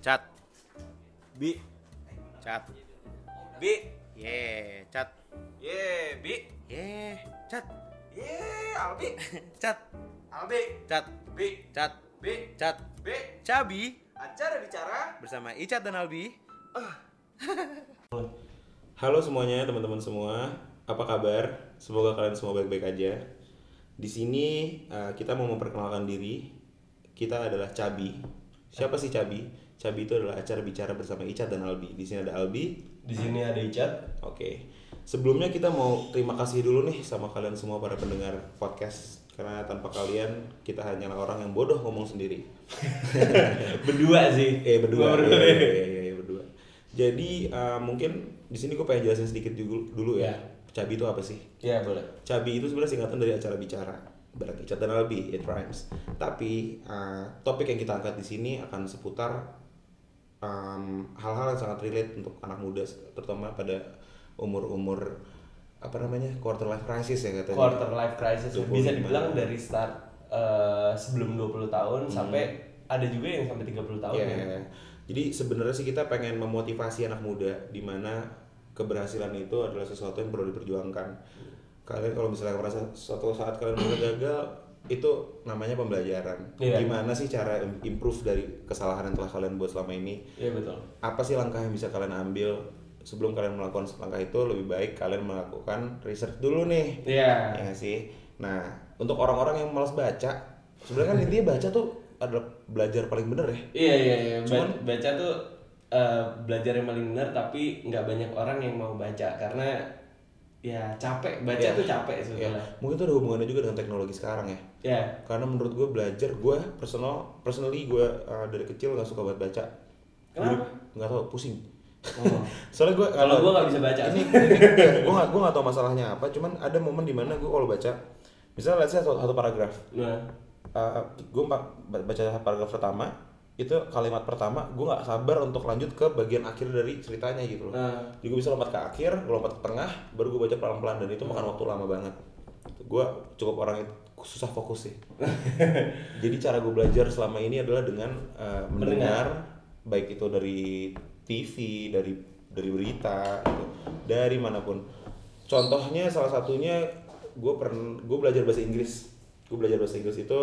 Cat. Bi. Cat. Bi. Ye, Cat. Ye, Bi. Ye, Cat. Ye, Albi. Cat. Albi. Cat. Bi. Cat. Bi. Cat. Bi. Cabi. Acara bicara bersama Icat dan Albi. Halo semuanya, teman-teman semua. Apa kabar? Semoga kalian semua baik-baik aja. Di sini kita mau memperkenalkan diri. Kita adalah Cabi. Siapa sih Cabi? Cabi itu adalah acara bicara bersama Icat dan Albi. Di sini ada Albi, di sini ada Icat. Oke. Sebelumnya kita mau terima kasih dulu nih sama kalian semua para pendengar podcast. Karena tanpa kalian kita hanyalah orang yang bodoh ngomong sendiri. Berdua. Jadi mungkin di sini gue pengen jelasin sedikit dulu ya. Cabi itu apa sih? Iya, boleh. Cabi itu sebenarnya singkatan dari acara bicara. Berarti Icat dan Albi, it rhymes. Tapi topik yang kita angkat di sini akan seputar hal-hal yang sangat relate untuk anak muda, terutama pada umur-umur quarter life crisis ya katanya. Quarter life crisis bisa dibilang dari start sebelum 20 tahun sampai ada juga yang sampai 30 tahun ya. Jadi sebenarnya sih kita pengen memotivasi anak muda di mana keberhasilan itu adalah sesuatu yang perlu diperjuangkan. Kalian kalau misalnya merasa suatu saat kalian gagal, itu namanya pembelajaran. Yeah. Gimana sih cara improve dari kesalahan yang telah kalian buat selama ini? Iya, betul. Apa sih langkah yang bisa kalian ambil? Sebelum kalian melakukan langkah itu, lebih baik kalian melakukan research dulu nih. Iya. Yeah. Ya sih. Nah, untuk orang-orang yang malas baca, sebenarnya kan intinya baca tuh adalah belajar paling bener ya. Iya. Cuman baca tuh belajar yang paling bener, tapi nggak banyak orang yang mau baca karena ya capek. Baca tuh capek sebenarnya. Yeah. Mungkin itu ada hubungannya juga dengan teknologi sekarang ya. Iya. Yeah. Karena menurut gue belajar, gue personally gue dari kecil nggak suka banget baca. Kenapa? Nggak tahu, pusing. Oh. Soalnya gue kalau gue nggak bisa baca ini gue nggak tahu masalahnya apa, cuman ada momen di mana gue kalau baca misalnya let's say satu paragraf, gue baca paragraf pertama itu kalimat pertama, gue nggak sabar untuk lanjut ke bagian akhir dari ceritanya gitu loh. Jadi gue bisa lompat ke akhir, lompat ke tengah, baru gue baca pelan-pelan, dan itu makan waktu lama banget. Gue cukup orang yang susah fokus sih. Jadi cara gue belajar selama ini adalah dengan mendengar, baik itu dari TV, dari berita, gitu. Dari manapun. Contohnya salah satunya gue belajar bahasa Inggris. Gue belajar bahasa Inggris itu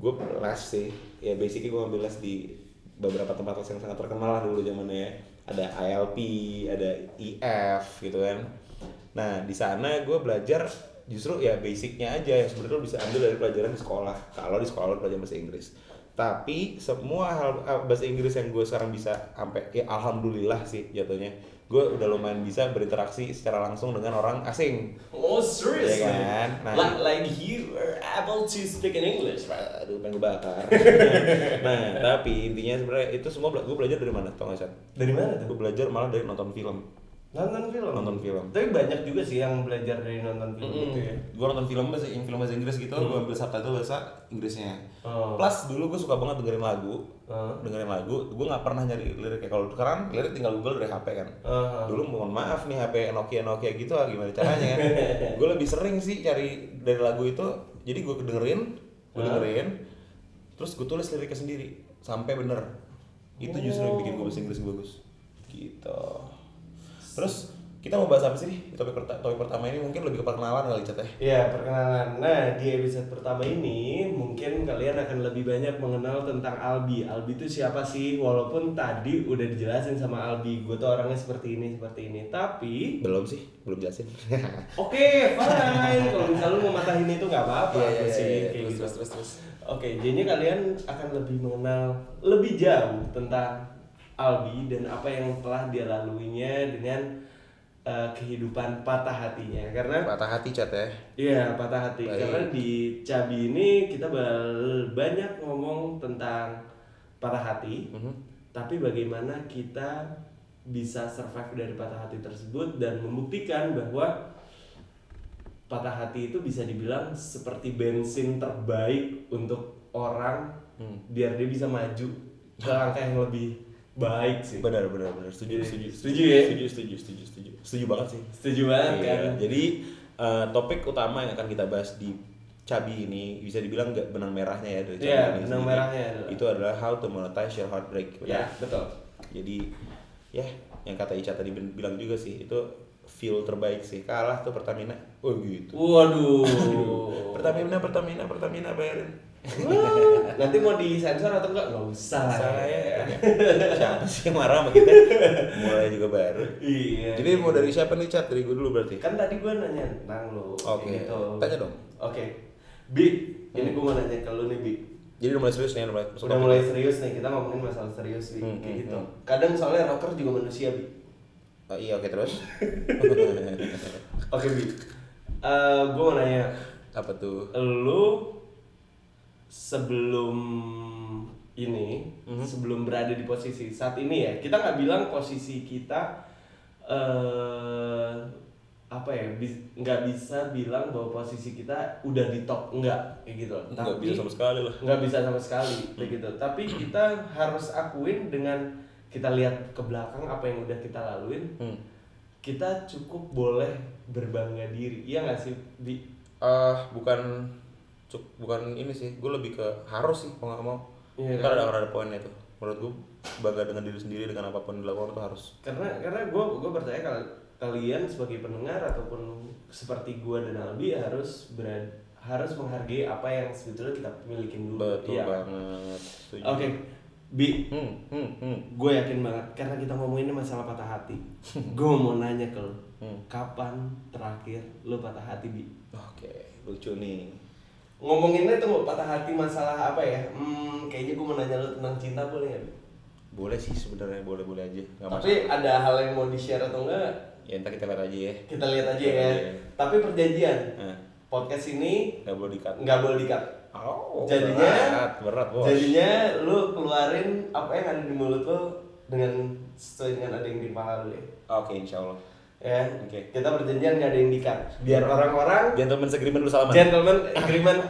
gue les sih. Ya basically gue ambil les di beberapa tempat les yang sangat terkenal lah dulu zamannya. Ada ILP, ada EF gitu kan. Nah di sana gue belajar justru ya basicnya aja yang sebenarnya bisa ambil dari pelajaran di sekolah. Kalau di sekolah belajar bahasa Inggris. Tapi semua hal bahasa Inggris yang gue sekarang bisa sampai ya alhamdulillah sih jatuhnya gue udah lumayan bisa berinteraksi secara langsung dengan orang asing. Oh seriously? Ya kan? Nah, like you were able to speak in English, right? Aduh pengen gue bakar. Nah tapi intinya sebenarnya itu semua gue belajar dari mana tau gak Chan? Dari mana? Gue belajar malah dari nonton film. Tapi banyak juga sih yang belajar dari nonton film gitu ya. Gue nonton film bahasa Inggris gitu, gue ambil subtitle bahasa Inggrisnya. Plus dulu gue suka banget dengerin lagu. Gue nggak pernah nyari liriknya. Kalau sekarang lirik tinggal Google dari HP kan. Dulu mohon maaf nih HP Nokia gitu, gimana caranya kan? Gue lebih sering sih cari dari lagu itu. Jadi gue dengerin, terus gue tulis liriknya sendiri sampai bener. Itu justru yang bikin gue bahasa Inggris bagus. Gitu. Terus kita mau bahas apa sih nih? Topik pertama ini mungkin lebih ke perkenalan kali Cat ya? Iya, perkenalan. Nah, di episode pertama ini mungkin kalian akan lebih banyak mengenal tentang Albi. Albi itu siapa sih? Walaupun tadi udah dijelasin sama Albi, gue tuh orangnya seperti ini. Tapi belum sih, belum jelasin. Oke, fine. Kalau misalnya lu mau matahin itu nggak apa-apa. Terus. Oke, jadinya kalian akan lebih mengenal lebih jauh tentang Albi dan apa yang telah dia laluinya dengan kehidupan patah hatinya. Karena patah hati Cat ya? Iya, patah hati. Baik. Karena di Cabi ini kita banyak ngomong tentang patah hati, tapi bagaimana kita bisa survive dari patah hati tersebut dan membuktikan bahwa patah hati itu bisa dibilang seperti bensin terbaik untuk orang biar dia bisa maju ke langkah yang lebih baik sih. Benar. Setuju ya? Setuju banget sih. Jadi topik utama yang akan kita bahas di Chubby ini bisa dibilang nggak benang merahnya ya dari Chubby ini. Benang merahnya itu adalah how to monetize your heartbreak. Ya, betul. Jadi ya yang kata Ica tadi bilang juga sih, itu fuel terbaik sih. Kalah tuh Pertamina. Oh gitu. Waduh. Pertamina bayarin. Nanti mau disensor atau enggak? Enggak usah. Saya siapa sih yang marah sama kita? Mulai juga baru. Iya. Jadi mau dari siapa nih, Chat? Dari gue dulu berarti. Kan tadi gue nanya tentang lo. Oke. Tanya dong. Oke. Bi, ini gue mau nanya ke lo nih, Bi. Jadi udah mulai serius nih, udah mulai serius nih. Kita ngomongin masalah serius, Bi. Kayak gitu. Kadang soalnya rocker juga manusia, Bi. Oh, iya, oke terus. Oke, Bi. Gue mau nanya apa tuh? Lo sebelum ini, sebelum berada di posisi saat ini ya, kita nggak bilang posisi kita apa ya, nggak bisa bilang bahwa posisi kita udah di top, nggak kayak gitu. Nggak bisa sama sekali lah. Nggak bisa sama sekali kayak gitu. Tapi kita harus akuin, dengan kita lihat ke belakang apa yang udah kita laluin, kita cukup boleh berbangga diri. Iya nggak sih, Bi? Bukan ini sih, gue lebih ke harus sih, kalau nggak mau. Iya, karena ada poinnya tuh. Menurut gue bangga dengan diri sendiri, dengan apapun dilakukan tuh harus. Karena gue percaya kalau kalian sebagai pendengar ataupun seperti gue dan Albi harus menghargai apa yang sebetulnya kita miliki dulu. Betul ya. Banget. Oke, Bi, gue yakin banget karena kita ngomongin masalah patah hati. Gue mau nanya ke lo, kapan terakhir lo patah hati, Bi? Oke, lucu nih. Ngomonginnya tuh patah hati masalah apa ya? Kayaknya gue mau nanya lo tentang cinta, boleh nggak, Bi? Boleh sih sebenarnya, boleh aja. Gak tapi masalah. Ada hal yang mau di share atau enggak? Ya entar kita lihat aja ya. Kita lihat aja ya. Tapi perjanjian, podcast ini nggak boleh di-cut. Nggak boleh di-cut. Oh, jadinya berat, bos. Jadinya lo keluarin apa yang ada di mulut lo dengan sesuai dengan ada yang di kepala lo ya. Oke, insyaallah. Ya, okay. Kita perjanjian nggak ada yang di-cut. Biar orang-orang gentleman agreement dulu, salaman. Gentleman agreement.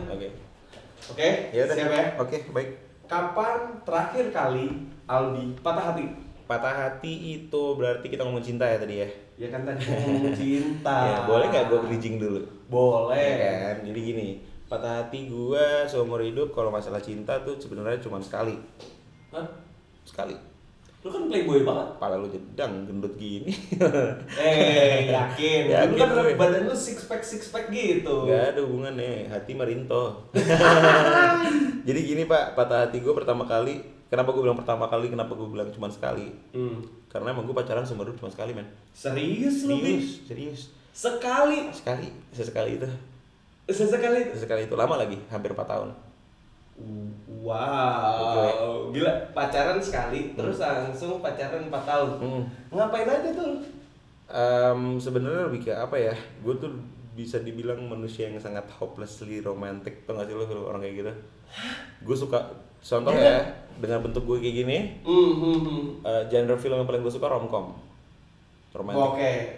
Oke. Siap ya? Oke, baik. Kapan terakhir kali Aldi patah hati? Patah hati itu berarti kita ngomong cinta ya tadi ya? Ya kan tadi ngomong cinta. Ya, boleh nggak gue bridging dulu? Boleh. Ya kan? Jadi gini, patah hati gue seumur hidup kalau masalah cinta tuh sebenarnya cuma sekali. Hah? Sekali. Lu kan playboy banget. Pala lu jedang, gendut gini. Yakin. Lu kan badan lu six pack gitu. Gak ada hubungan nih, hati merinto. Jadi gini, Pak, patah hati gue pertama kali. Kenapa gue bilang pertama kali? Kenapa gue bilang cuma sekali? Karena emang gue pacaran seumur hidup cuma sekali, men. Serius lu, Bi? Serius. Sekali. Sesekali itu lama lagi, hampir 4 tahun. Wow, gila, pacaran sekali, terus langsung pacaran 4 tahun. Ngapain aja tuh? Sebenarnya lebih ke apa ya? Gue tuh bisa dibilang manusia yang sangat hopelessly romantic, tau gak sih lo orang kayak gitu? Gue suka, contoh ya, dengan bentuk gue kayak gini, genre film yang paling gue suka romcom. Oke,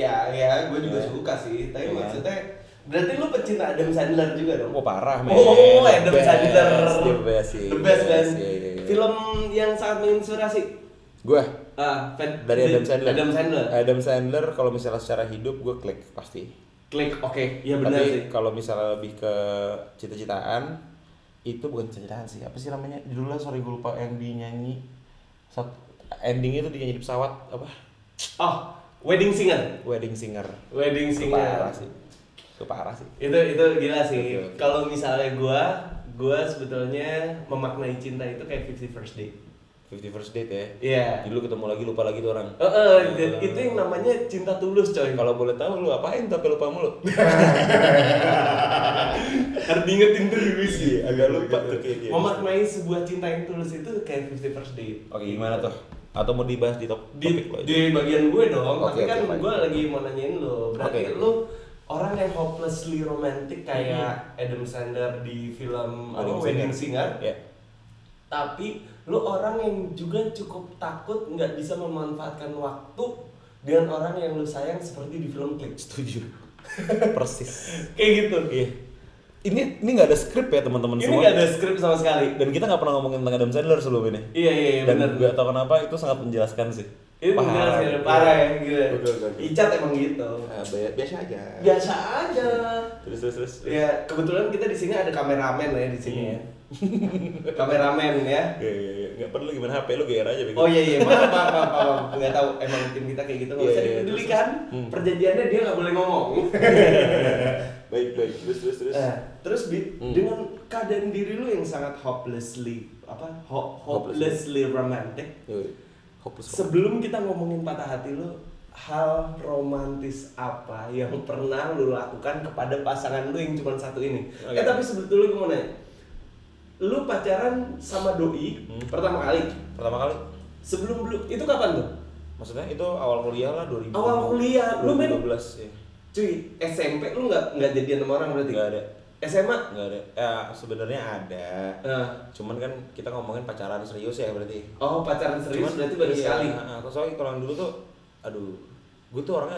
ya, gue juga suka sih, tapi maksudnya. Berarti lu pecinta Adam Sandler juga dong? Oh parah, men. Oh, Adam Sandler. The best. Yeah. Film yang sangat menginspirasi. Gua? Fan dari Adam Sandler. Adam Sandler kalau misalnya secara hidup gue klik pasti. Klik, oke. Iya benar sih. Tapi kalau misalnya lebih ke cita-citaan, itu bukan cita-citaan sih. Apa sih namanya? Judulnya sorry gue lupa, yang dinyanyi. Endingnya itu dinyanyi di pesawat, apa? Oh, Wedding Singer. Parah sih. Itu parah sih. Itu gila sih. Okay. Kalau misalnya gua sebetulnya memaknai cinta itu kayak 50 First Date ya. Iya. Yeah. Dulu ketemu lagi, lupa lagi tuh orang. Itu yang namanya cinta tulus, coy. Kalau boleh tahu lu apain tapi lupa mulu. Harus ingetin diri sih, agak lupa tuh kayak gitu. Memaknai sebuah cinta yang tulus itu kayak 50 First Date. Oke, gimana tuh? Atau mau dibahas di topik lo? Di bagian gue dong. Okay, tapi kan gue lagi mau nanyain lo. Berarti lo orang yang hopelessly romantic kayak Adam Sandler di film Wedding Singer, tapi lu orang yang juga cukup takut nggak bisa memanfaatkan waktu dengan orang yang lu sayang seperti di film Click. Setuju, persis. Kayak gitu. Iya. Ini nggak ada skrip ya teman-teman semua. Ini nggak ada skrip sama sekali. Dan kita nggak pernah ngomongin tentang Adam Sandler sebelum ini. Iya benar. Dan gak tau kenapa itu sangat menjelaskan sih. Ini parah ya, parah ya, gila. Icat emang gitu. Biasa aja. Terus. Ya kebetulan kita di sini ada kameramen lah ya di sini ya. Kameramen ya. Iya. Enggak perlu gimana HP lu GR aja begitu. Oh iya, maaf. Enggak tahu emang tim kita kayak gitu enggak usah dipedulikan. Perjanjiannya dia enggak boleh ngomong. Baik. Terus. Dengan keadaan diri lu yang sangat hopelessly romantic. Sebelum kita ngomongin patah hati lu, hal romantis apa yang pernah lu lakukan kepada pasangan lu yang cuma satu ini? Okay. Tapi sebetulnya gue mau nanya, lu pacaran sama doi pertama kali sebelum lu itu kapan tuh? Maksudnya itu awal kuliah lah 2000. Awal kuliah lu main 12 ya. Cuy, SMP lu enggak jadian sama orang berarti? Enggak ada. SMA? Enggak ada. Ya sebenarnya ada. Cuman kan kita ngomongin pacaran serius ya berarti. Oh, pacaran serius cuman, berarti baru sekali. Heeh. Soalnya kalau dulu tuh aduh, gue tuh orangnya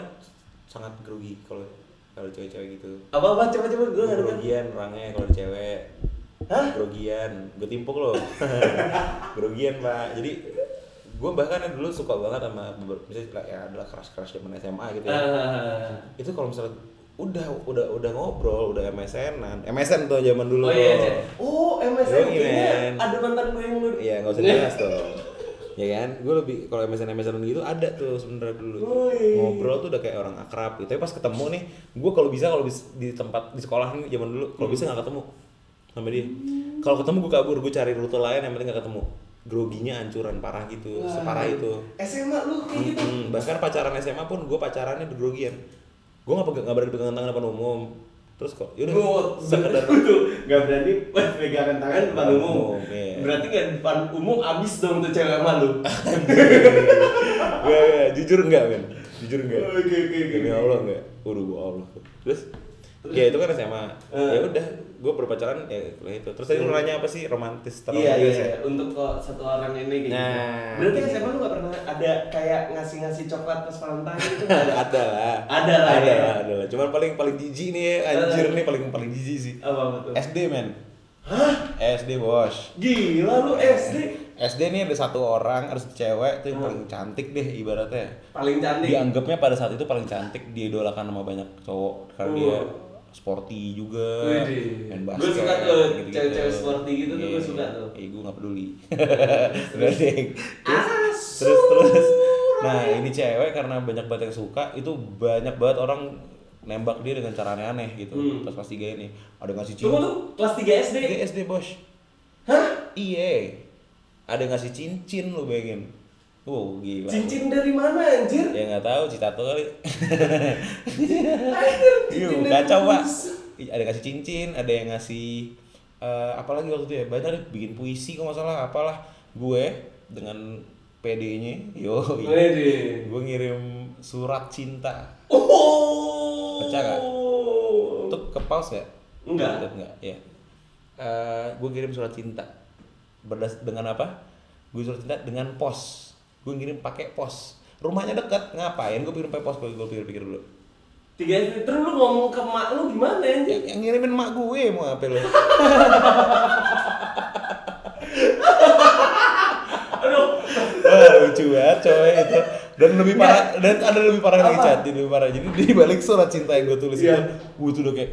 sangat grogi kalau cewek-cewek gitu. Apa-apa coba-coba gue enggak grogian orangnya kalau cewek. Hah? Grogian, gue timpuk loh. Grogian pak. Jadi gue bahkan dulu suka banget sama misalnya ya adalah crush zaman SMA gitu ya. Itu kalau misalnya udah ngobrol, udah MSN tuh zaman dulu. Oh iya. Oh MSN ya. Ada mantan gue yang lu. Iya nggak usah dibahas tuh. Ya kan, gue lebih kalau MSN gitu ada tuh sebenarnya dulu. Oi. Ngobrol tuh udah kayak orang akrab gitu. Tapi pas ketemu nih, gue kalau bisa di tempat di sekolah nih zaman dulu, kalau bisa nggak ketemu sama dia. Kalau ketemu gue kabur, gue cari rute lain, yang penting gak ketemu. Groginya hancuran parah gitu. Wah, separah itu. SMA lu kayak gitu. Bahkan pacaran SMA pun gue pacarannya grogian. Gue enggak berani pegangan tangan depan umum. Terus kok ya udah sekedar enggak berani pegangan tangan depan umum. Yeah. Berarti enggak depan umum abis dong tuh cewek sama lu. Enggak, jujur enggak, men. Jujur enggak. Oke. Demi Allah enggak. Allah. Terus ya itu kan SMA. Ya udah, gue berpacaran ya itu. Terus tadi lu nanya apa sih romantis terus? Iya. Untuk kok satu orang ini kayak gitu. Berarti SMA lu enggak pernah ada kayak ngasih coklat pas Valentine itu? Ada lah. Cuman paling jijik nih, anjir nih paling jijik sih. Apa betul? SD, men. Hah? SD, bos. Gila lu SD. SD nih ada satu orang, harus cewek tuh yang paling cantik deh ibaratnya. Paling cantik. Dianggapnya pada saat itu paling cantik, diidolakan sama banyak cowok karena dia sporty juga. Main basket. Gue suka tuh gitu. Cewek-cewek sporty gitu tuh gue suka tuh. Gue enggak peduli. Terus. Nah, ini cewek karena banyak banget yang suka, itu banyak banget orang nembak dia dengan cara aneh-aneh gitu. Pas kelas 3 ini ada ngasih cium. Tunggu tuh, kelas 3 SD. SD, bos. Hah? Iya. Ada ngasih cincin lu bayangin. Gila. Cincin dari mana anjir? Ya enggak tahu, Citato kali. Cincin kacau, Pak. Ada ngasih cincin, ada yang ngasih apalagi waktu itu ya, banyak ada bikin puisi kalau enggak salah, apalah gue dengan PD-nya. Yo. Gue ngirim surat cinta. Oh. Pecah enggak? Tuk ke pause enggak? Enggak. Ya. Gue kirim surat cinta. Berdas dengan apa? Gue suruh cinta dengan pos. Gue ngirim pakai pos. Rumahnya dekat, ngapain gue kirim pakai pos? Gue pikir-pikir dulu. 3 liter lu ngomong ke mak lu gimana anjir? Yang ngirimin mak gue mau apa lu? Aduh. Wah, lucu banget coy itu. Dan lebih parah, dan ada lebih parah lagi chat, lebih parah. Jadi di balik surat cinta yang gue tulis itu, gue tuh udah kayak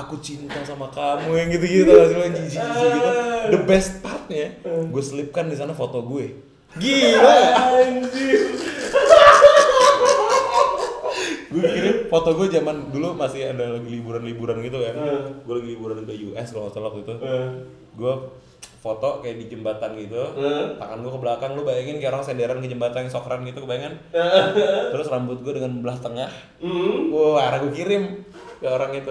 aku cinta sama kamu yang gitu-gitu, langsung jijik gitu. The best partnya, gue selipkan di sana foto gue. Gila. Anjir. Gue kirim foto gue zaman dulu masih ada lagi liburan-liburan gitu kan. Gue lagi liburan ke US kalau nggak salah waktu itu. Gue foto kayak di jembatan gitu, tangan gue ke belakang, lu bayangin kayak orang senderan ke jembatan yang sokran gitu, kebayangin. Terus rambut gue dengan belah tengah, arah gue kirim ke orang itu.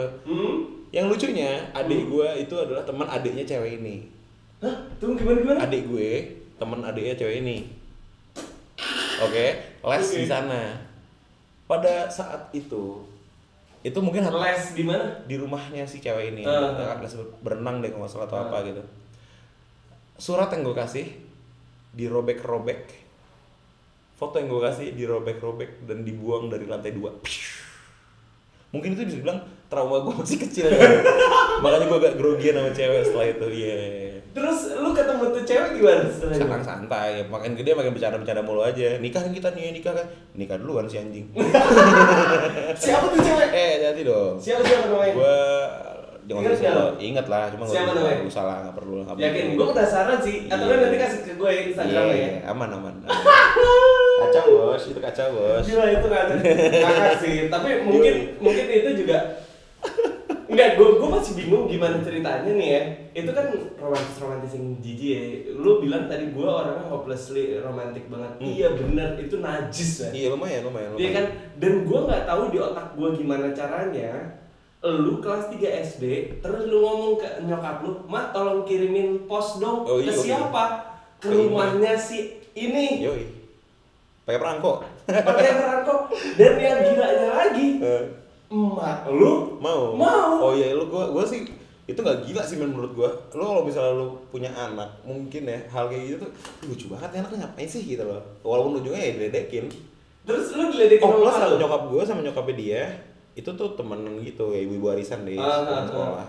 Yang lucunya, adik gue itu adalah teman adiknya cewek ini. Hah? Tuh gimana? Adik gue, teman adiknya cewek ini. Oke. Les di sana. Pada saat itu mungkin les di mana? Di rumahnya si cewek ini, les berenang deh kalau nggak salah atau apa gitu. Surat yang gue kasih dirobek-robek, foto yang gue kasih dirobek-robek dan dibuang dari lantai 2. Mungkin itu bisa bilang trauma gue masih kecil. Makanya gue agak grogian sama cewek setelah itu. Terus lu ketemu tuh cewek gimana? Sangat santai, makin gede makin bercanda-bercanda mulu aja. Nikahin kita nih, nikah kan? Nikah duluan si anjing. Siapa tuh cewek? Jadi dong. Siapa namanya? Gua jangan lupa, inget lah, cuma nggak usah lah, nggak perlu. Yakin? Gua penasaran sih. Atau lu nanti kasih ke gue Instagramnya ya? Aman. Kacau bos, itu kacau bos. Gila itu kacau. Kakak sih, tapi mungkin itu juga. Enggak, gue masih bingung gimana ceritanya nih ya. Itu kan romantis-romantis yang jijik ya. Lu bilang tadi gue orangnya hopelessly romantic banget. Iya benar, itu najis ya. Iya lumayan. Iya kan, dan gue nggak tahu di otak gue gimana caranya. Lu kelas 3 SD, terus lu ngomong ke nyokap lu, "Ma, tolong kirimin pos dong." Oh, ke siapa? Ke rumahnya si ini. Yoi. Pakai perangko. Dan yang gilanya lagi. Emak lu mau. Oh iya lu gua sih itu nggak gila sih menurut gua. Lu kalau misalnya lu punya anak mungkin ya hal kayak gitu tuh lucu banget, anaknya ngapain sih gitu loh, walaupun ujungnya ya diledekin. Terus lu diledekin sama lu? Nyokap gua sama nyokapnya dia itu tuh temen gitu ya, ibu-ibu arisan deh sekolah.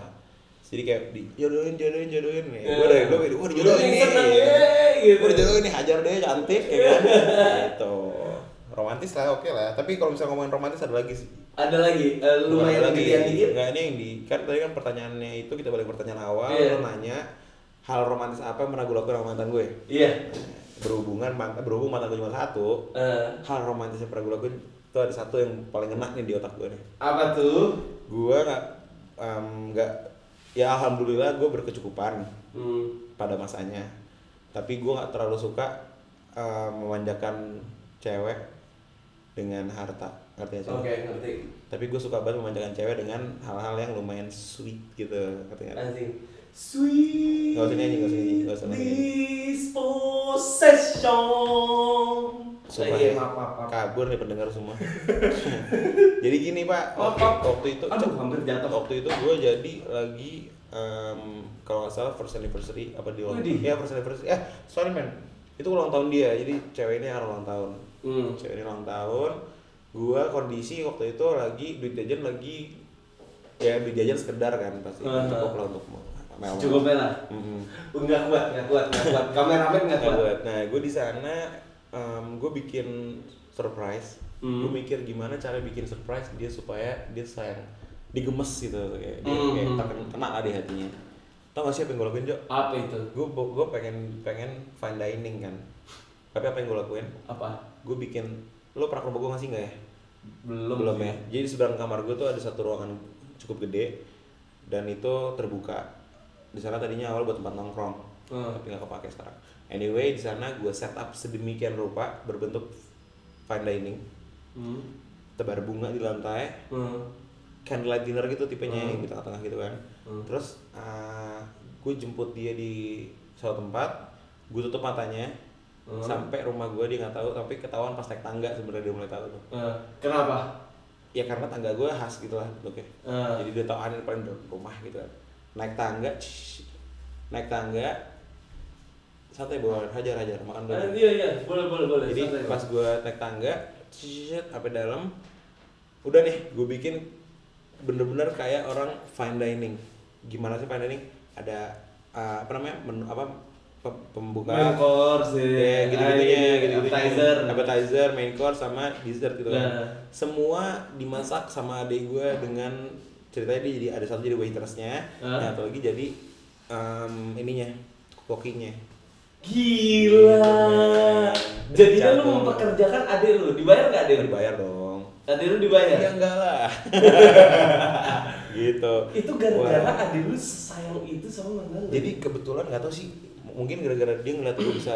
Jadi kayak dijodohin nih. Gua dari dulu kayak dijodohin nih, hajar deh cantik kayak gitu. Romantis lah, oke lah. Tapi kalau misalnya ngomongin romantis ada lagi sih. Lumayan lagi yang dikit. Enggak, ini yang kan tadi kan pertanyaannya itu kita balik pertanyaan awal, lo nanya hal romantis apa yang pernah gue lakukan sama mantan gue? Iya. Berhubung mantan gue cuma satu. Hal romantis yang pernah gue lakukan itu ada satu yang paling enak nih di otak gue nih. Apa tuh? Gue enggak ya alhamdulillah gue berkecukupan pada masanya. Tapi gue enggak terlalu suka memanjakan cewek dengan harta. Ngerti. Tapi gue suka banget memanjakan cewek dengan hal-hal yang lumayan sweet gitu, ngerti. Sweet. Gak usah nyanyi. Dispossession. Supaya kabur nih pendengar semua. Jadi gini pak, waktu itu gue jadi lagi kalau nggak salah first anniversary. Sorry man, itu ulang tahun dia, jadi cewek ini ulang tahun. Cewek ini ulang tahun. Gua kondisi waktu itu duit jajan sekedar kan pasti cukup lah untuk mel. Cukup lah. Enggak kuat. Kameramen enggak kuat. Nah, gua di sana gua bikin surprise. Gua mikir gimana cara bikin surprise dia supaya dia sayang, digemes gitu kayak dia kayak kena lah di hatinya. Tau gak sih apa yang gua lakuin, Jo? Apa itu? Gua pengen fine dining kan. Tapi apa yang gua lakuin? Apa? Gua bikin. Lo pernah ke rumah gue masih nggak ya? Belum ya. Jadi di seberang kamar gue tuh ada satu ruangan cukup gede dan itu terbuka. Di sana tadinya awal buat tempat nongkrong, tapi nggak kepake sekarang. Anyway, di sana gue setup sedemikian rupa berbentuk fine dining, tebar bunga di lantai, candlelight dinner gitu tipenya yang di tengah-tengah gitu kan. Terus gue jemput dia di suatu tempat, gue tutup matanya. Sampai rumah gue dia nggak tahu, tapi ketahuan pas naik tangga sebenarnya dia mulai tahu tuh. Kenapa? Ya karena tangga gue khas gitulah, oke. Jadi dia tahu aneh paling rumah gitu. Naik tangga, santai boleh, hajar makan dulu. Iya boleh. Jadi santai, pas gue naik tangga, sampai dalam, udah nih gue bikin bener-bener kayak orang fine dining. Gimana sih fine dining? Ada pembukaan, main course, appetizer, main course sama dessert gitu kan. Semua dimasak sama adek gue dengan ceritanya dia jadi ada satu jadi waitressnya, yang satu lagi jadi kokinya. Gila. Jadinya lu mempekerjakan adek lu, dibayar nggak adek lu? Dibayar dong. Adek lu dibayar? Ya enggak lah. Gitu. Itu gara-gara adek lu sayang itu sama mantan. Jadi kebetulan nggak tahu sih. Mungkin gara-gara dia ngeliat gue bisa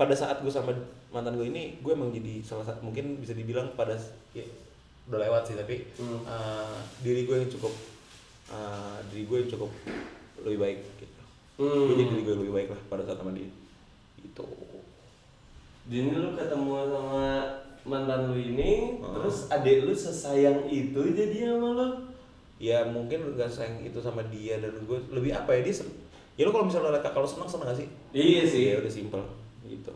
pada saat gue sama mantan gue ini gue emang jadi salah satu mungkin bisa dibilang pada ya, udah lewat sih tapi diri gue yang cukup lebih baik gitu. Gue jadi diri gue lebih baik lah pada saat sama dia gitu. Jadi lu ketemu sama mantan lu ini terus adik lu sesayang itu jadi sama lu? Ya mungkin gak sayang itu sama dia dan gue lebih apa ya dia ya lo kalau misalnya lihat kakak lo seneng gak sih? Iya sih. Ya udah simple gitu.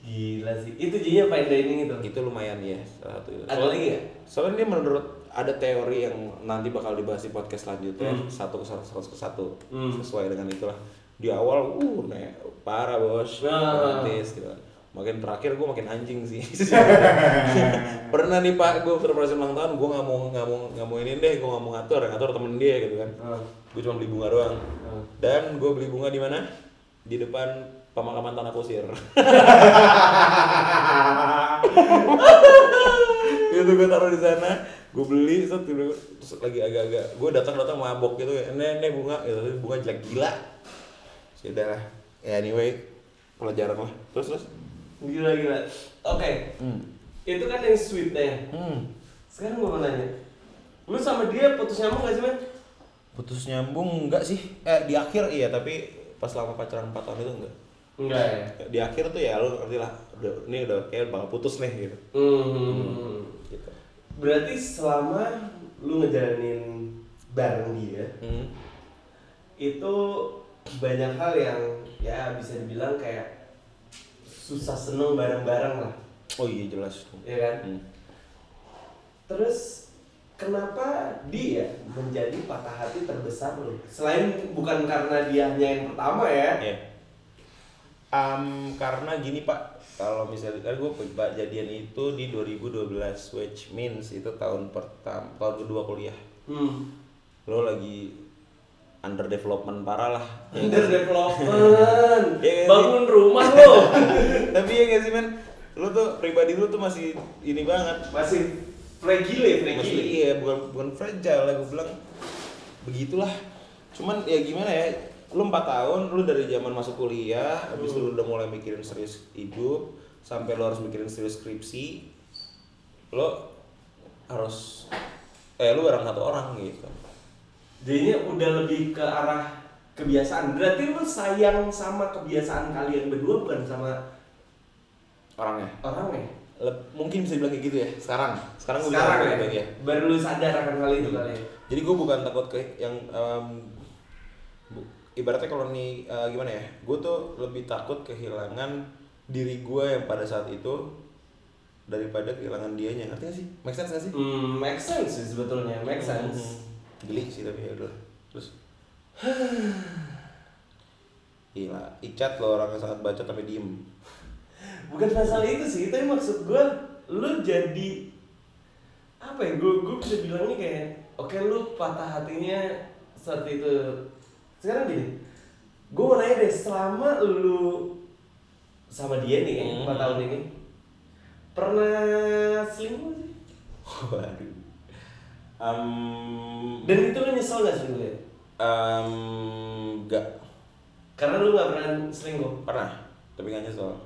Gila sih, itu jadinya fine dining itu? Itu lumayan ya, salah satu. Ada lagi ya? Soalnya ini menurut ada teori yang nanti bakal dibahas di podcast selanjutnya, satu ke satu, sesuai dengan itulah. Di awal, parah bos, romantis gitu. Makin terakhir gue makin anjing sih. Pernah nih Pak, gue surprise ulang tahun, gue nggak mau ini deh, gue nggak mau ngatur temen dia gitu kan. Gue cuma beli bunga doang. Dan gue beli bunga di mana? Di depan pemakaman tanah kusir. Itu gue taruh di sana, gue beli, terus lagi agak-agak gue datang mabok gitu, nenek bunga, gitu, bunga jelek gila. Sudahlah, anyway, pelajaran lah. Terus gila. Oke. Itu kan yang sweetnya. Sekarang gue mau nanya, lu sama dia putus nyambung nggak sih men? Putus nyambung nggak sih? Di akhir iya, tapi pas lama pacaran 4 tahun itu enggak. Enggak ya? Di akhir tuh ya lu ngerti lah, ini udah kayak bakal putus nih gitu. Gitu. Berarti selama lu ngejalanin bareng dia, itu banyak hal yang ya bisa dibilang kayak susah seneng bareng-bareng lah. Oh iya jelas. Iya kan? Terus kenapa dia menjadi patah hati terbesar lu? Selain bukan karena dianya yang pertama ya? Iya. Karena gini Pak, kalau misalnya kan gue kejadian itu di 2012, which means itu tahun kedua kuliah. Lo lagi under development parah lah. Under development. Ya, bangun rumah lo. Tapi ya nggak sih men, lo tuh pribadi lo tuh masih ini banget. Masih fragile. Iya, bukan fragile lah, gue bilang begitulah. Cuman ya gimana ya? Lu 4 tahun, lu dari zaman masuk kuliah, habis lu udah mulai mikirin serius hidup, sampai lu harus mikirin serius skripsi, lu bareng satu orang gitu. Jadinya udah lebih ke arah kebiasaan. Berarti lu sayang sama kebiasaan kalian berdua bukan sama orangnya? Mungkin bisa dibilang kayak gitu ya, sekarang gue bilang kayak gitu ya. Baru lu sadar akan hal itu kali ya? Jadi gue bukan takut ke yang... Ibaratnya kalau nih gimana ya, gue tuh lebih takut kehilangan diri gue yang pada saat itu daripada kehilangan dianya, ngerti gak sih? Make sense gak sih? Make sense sih sebetulnya, make sense. Geli sih tapi ya udah. Terus, gila, Icat loh orangnya sangat bacot tapi diem. Bukan masalah itu sih, tapi maksud gue, lu jadi apa ya? Gue bisa bilangnya kayak, oke, lu patah hatinya saat itu. Sekarang gini, gue mau nanya deh, selama lu sama dia nih kan, 4 tahun ini pernah selingkuh sih? Waduh. Dan itu lu nyesel gak selingkuhnya? Enggak. Karena lu gak pernah selingkuh? Pernah, tapi gak nyesel.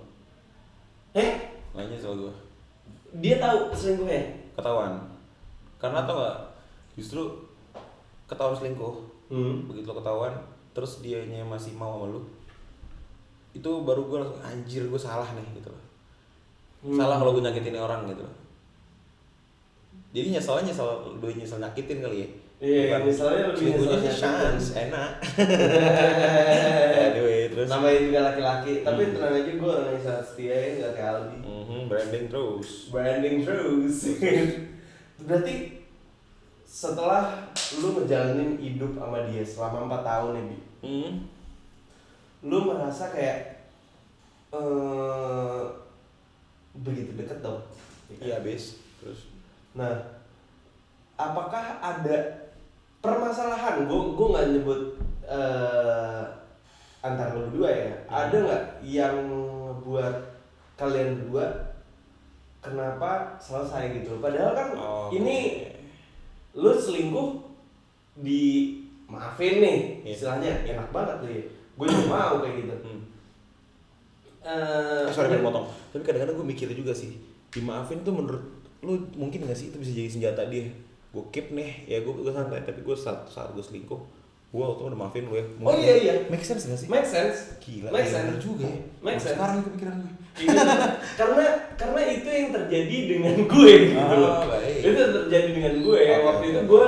Gak nyesel gue. Dia tahu selingkuhnya? Ketahuan. Karena tau gak, justru ketahuan selingkuh. Begitu lo ketahuan, terus dianya masih mau sama lo, itu baru gue langsung anjir gue salah nih gitu loh. Salah kalau gue nyakitin orang gitu loh. Jadi nyeselnya nyakitin kali ya. Iya, nyeselnya lebih nyeselnya chance, enak. Anyway, terus namanya juga laki-laki, tapi tenang aja gue orangnya sangat setia ya, gak kayak Aldi. Branding terus Berarti setelah lu ngejalanin hidup sama dia selama 4 tahun ya Bi, lu merasa kayak begitu deket dong? Iya abis. Terus, nah apakah ada permasalahan, gue gak nyebut antara lu berdua ya, ada gak yang buat kalian berdua kenapa selesai gitu? Padahal kan ini lu selingkuh di maafin nih, istilahnya enak banget tuh ya. Gue juga mau kayak gitu. Sorry potong. Tapi kadang-kadang gue mikir juga sih, dimaafin tuh menurut lu mungkin nggak sih itu bisa jadi senjata dia? Gue keep nih, ya gue santai. Tapi gue saat gue selingkuh, gue waktu udah maafin gue. Oh iya. Make sense nggak sih? Make sense. Gila. Make sense juga. Make sense. Sekarang itu pikiran gue. karena itu yang terjadi dengan gue gitu loh. Itu terjadi dengan gue ya. Waktu itu gue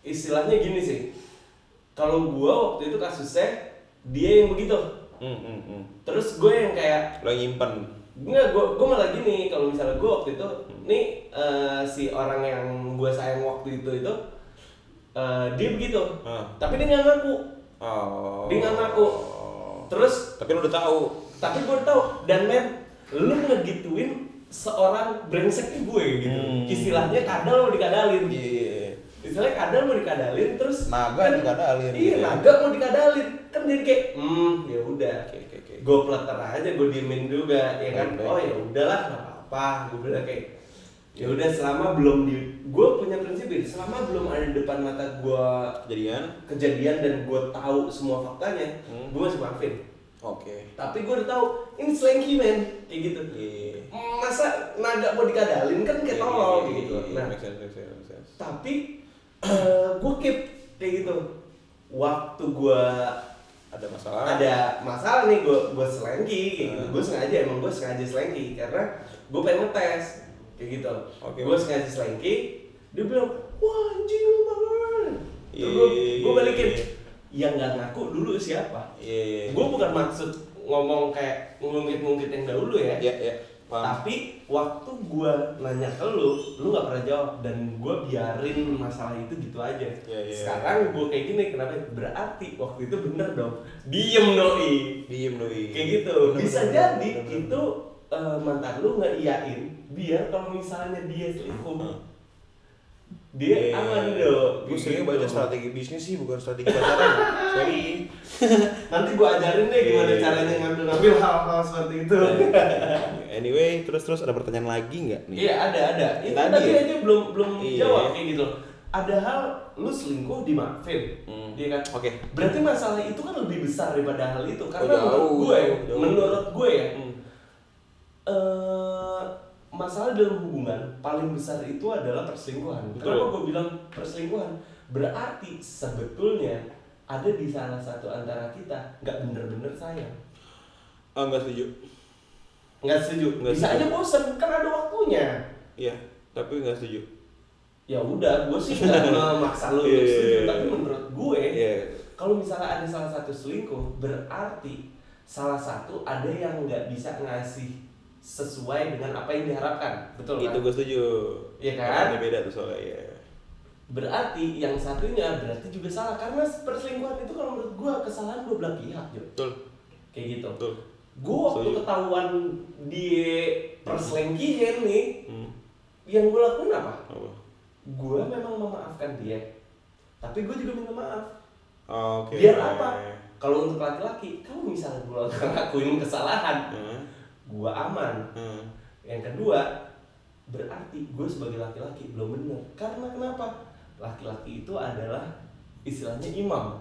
istilahnya gini sih, kalau gue waktu itu kasusnya dia yang begitu. Terus gue yang kayak lo nyimpen. Enggak, gue malah gini, kalau misalnya gue waktu itu nih si orang yang gue sayang waktu itu dia begitu, tapi dia nggak ngaku, terus tapi lu udah tahu, tapi gue udah tahu, dan men, lu ngegituin seorang brengseknya gue gitu, istilahnya kadal mau dikadalin, istilahnya kadal mau dikadalin, terus naga kan, dikadalin, iya gitu. Naga mau dikadalin, kan jadi kayak, ya udah. Gue pleter aja, gue diemin juga, ya kan? Oh ya udahlah, nggak apa-apa. Gue bilang kayak, ya udah selama belum di, gue punya prinsip ini, selama belum ada di depan mata gue kejadian dan gue tahu semua faktanya, gue masih maafin. Tapi gue udah tahu ini slanky man, kayak gitu. Masa naga mau dikadalin kan kayak tolol gitu. Nah, tapi gue keep kayak gitu. Waktu gue ada masalah nih, gue selengki kayak gitu. Gue sengaja, emang gue sengaja selengki karena gue pengen ngetes kayak gitu. Gue sengaja selengki, dia bilang wah anjing lu banget. Gue balikin, yang nggak ngaku dulu siapa? Gue bukan maksud ngomong kayak ngungkit-ngungkit yang dahulu ya. Tapi waktu gue nanya ke lu nggak pernah jawab dan gue biarin masalah itu gitu aja. Sekarang gue kayak gini, kenapa? Berarti waktu itu bener dong. Diem doi. Kayak gitu. Bisa jadi itu mantan lu nggak iyain biar kalau misalnya dia selingkuh, dia aman dong. Gue sering baca strategi bisnis sih, bukan strategi pacaran. Sorry. Nanti gue ajarin deh gimana caranya ngambil hal-hal seperti itu. Anyway, terus ada pertanyaan lagi nggak nih? Iya ada. Itu tadi aja belum jawab kayak gitu. Ada hal lu selingkuh dimaafin, iya kan? Berarti masalah itu kan lebih besar daripada hal itu karena menurut gue ya. Masalah dalam hubungan paling besar itu adalah perselingkuhan. Kenapa gue bilang perselingkuhan? Berarti sebetulnya ada di salah satu antara kita nggak bener-bener sayang. Nggak setuju. Bisa aja bosan, kan ada waktunya. Iya, tapi nggak setuju. Ya udah, gue sih nggak memaksa lo untuk setuju. Tapi menurut gue, kalau misalnya ada salah satu selingkuh, berarti salah satu ada yang nggak bisa ngasih sesuai dengan apa yang diharapkan, betul kan? Itu gue setuju. Iya kan? Ini beda tuh soalnya. Berarti yang satunya berarti juga salah karena perselingkuhan itu kalau menurut gue kesalahan dua belah pihak, betul. Kayak gitu. Betul. Gue waktu ketahuan dia perselingkihin nih, yang gue lakuin apa? Gue memang memaafkan dia, tapi gue juga minta maaf. Biar apa? Kalau untuk laki-laki, kalau misalnya gue lakuin kesalahan, gue aman. Yang kedua, berarti gue sebagai laki-laki belum benar. Karena kenapa? Laki-laki itu adalah istilahnya imam.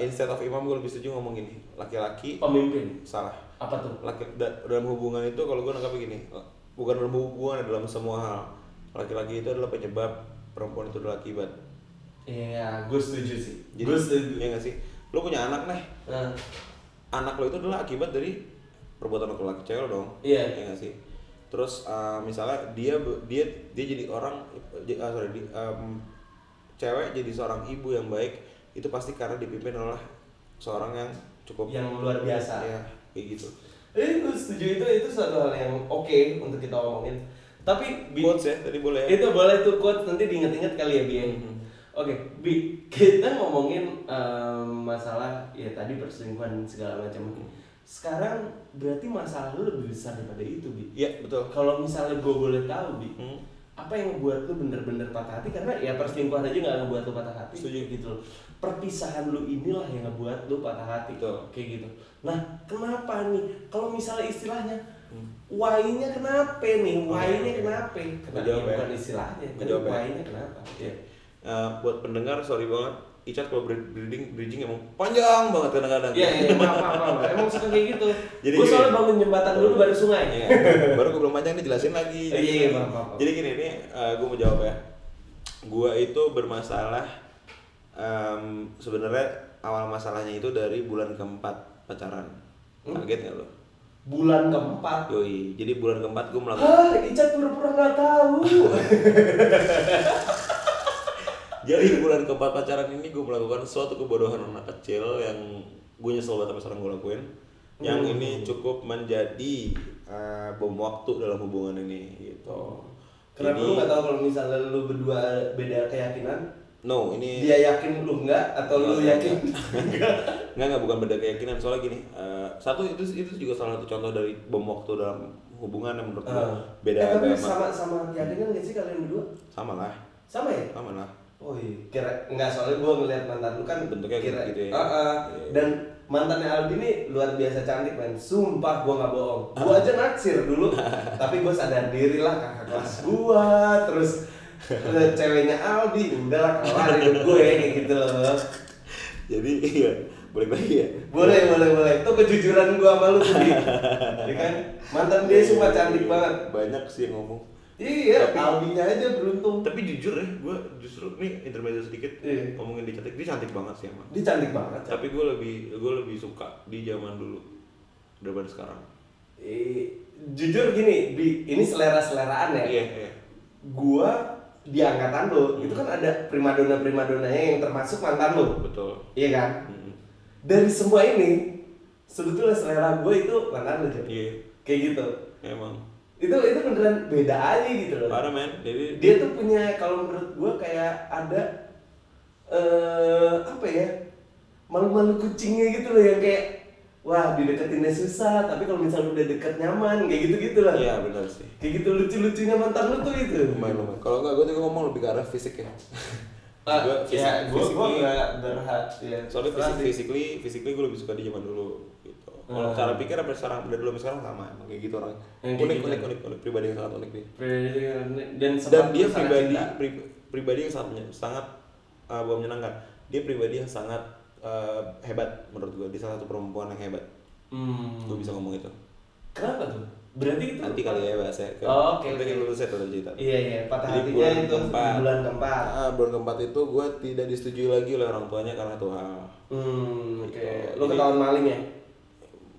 Instead of imam, gue lebih setuju ngomong gini. Laki-laki pemimpin. Salah. Apa tuh? Dalam hubungan itu kalau gue nangkap gini, bukan dalam hubungan, dalam semua hal. Laki-laki itu adalah penyebab, perempuan itu adalah akibat. Iya, gue setuju sih. Gue setuju. Iya nggak sih? Lo punya anak nih. Anak lo itu adalah akibat dari perbuatan laki-laki cewek dong, iya nggak sih. Terus misalnya dia jadi orang, cewek jadi seorang ibu yang baik itu pasti karena dipimpin oleh seorang yang cukup yang luar biasa, ya kayak gitu. Gue setuju itu suatu hal yang oke untuk kita omongin. Tapi quotes ya tadi boleh. Itu boleh tuh quotes nanti diinget-inget kali ya Bian. Bi, kita ngomongin masalah ya tadi perselingkuhan segala macam. Sekarang berarti masalah lu lebih besar daripada itu, Bi. Iya, betul. Kalau misalnya gue boleh tahu, Bi, apa yang ngebuat lu bener-bener patah hati? Karena ya perselingkuhan aja gak ngebuat lu patah hati. Setuju. Gitu loh. Perpisahan lu inilah yang ngebuat lu patah hati. Betul. Kayak gitu. Nah, kenapa nih? Kalau misalnya istilahnya, why-nya kenapa nih? Why-nya kenapa? Bukan istilahnya, tapi why-nya kenapa. Buat pendengar, sorry banget. Icat kalau bridging emang panjang banget kadang-kadang. Iya, maaf. Emang suka kayak gitu. Gue soalnya bangun jembatan dulu baru sungai. Baru gue belum panjang nih jelasin lagi. Iya, maaf. Jadi gini nih, gue mau jawab ya. Gue itu bermasalah sebenarnya awal masalahnya itu dari bulan keempat pacaran. Kaget nggak lo? Bulan keempat. Yoi. Jadi bulan keempat gue melakukan. Icat pura-pura nggak tahu. Jadi bulan keempat pacaran ini gue melakukan suatu kebodohan anak kecil yang gue nyesel banget apa sekarang gue lakuin. Yang ini cukup menjadi bom waktu dalam hubungan ini gitu. Kenapa lu nggak tahu kalau misalnya lu berdua beda keyakinan? No, ini dia yakin lu enggak atau lu yakin? Enggak, bukan beda keyakinan. Soalnya gini, satu itu juga salah satu contoh dari bom waktu dalam hubungan yang menurut gue beda agama. Tapi sama keyakinan nggak sih kalian berdua? Sama lah. Sama ya? Sama lah. Oh iya, kira nggak soalnya gue ngeliat mantan lu kan bentuknya kira gitu ya. Dan mantannya Aldi nih luar biasa cantik, man. Sumpah gua nggak bohong. Gua aja naksir dulu, tapi gua sadar diri lah, kakak kelas gua, terus ceweknya Aldi, udahlah kalah hidup gue kayak gitu loh. Jadi iya, boleh lagi ya? Boleh. Itu kejujuran gua sama lu tadi. Ya kan? Mantan dia sumpah cantik banget. Banyak sih yang ngomong. Iya, Aldinya aja beruntung. Tapi jujur ya, gua justru nih intermezzo sedikit. Ngomongin dia cantik, dia cantik banget sih emang. Dia cantik banget. Tapi gua lebih suka di zaman dulu daripada sekarang. Jujur gini, ini selera-seleraan ya. Iya. Gua di angkatan lo, itu kan ada primadona-primadonanya yang termasuk mantan lo. Betul. Iya kan? Dari semua ini, sebetulnya selera gua itu mantan lo. Iya. Kayak gitu. Emang. itu beneran beda aja gitu loh. Parah men. Jadi dia tuh punya, kalau menurut gue kayak ada apa ya, malu-malu kucingnya gitu loh, yang kayak wah dideketinnya susah, tapi kalau misalnya udah deket nyaman kayak gitu-gitu lah. Iya benar sih. Kayak gitu lucu-lucunya mantan lu tuh itu. Main. Kalau enggak gue juga ngomong lebih ke arah fisik ya. Gue nggak berhak ya. Soalnya physically gue lebih suka di zaman dulu. Kalau cara pikir sampai sekarang, dari dulu sampai sekarang sama, kayak gitu orangnya. Unik, pribadi yang sangat unik dia. Dan dia pribadi yang sangat menyenangkan. Dia pribadi yang sangat hebat menurut gue. Dia salah satu perempuan yang hebat. Gue bisa ngomong itu. Kenapa tuh? Berarti itu nanti kali ya bahasnya. Oh, oke. Nanti lulus saya tolong cerita. Iya, patah hatinya itu bulan keempat. Bulan keempat itu gue tidak disetujui lagi oleh orang tuanya karena tuh hal. Oke. Lo ketahuan maling ya?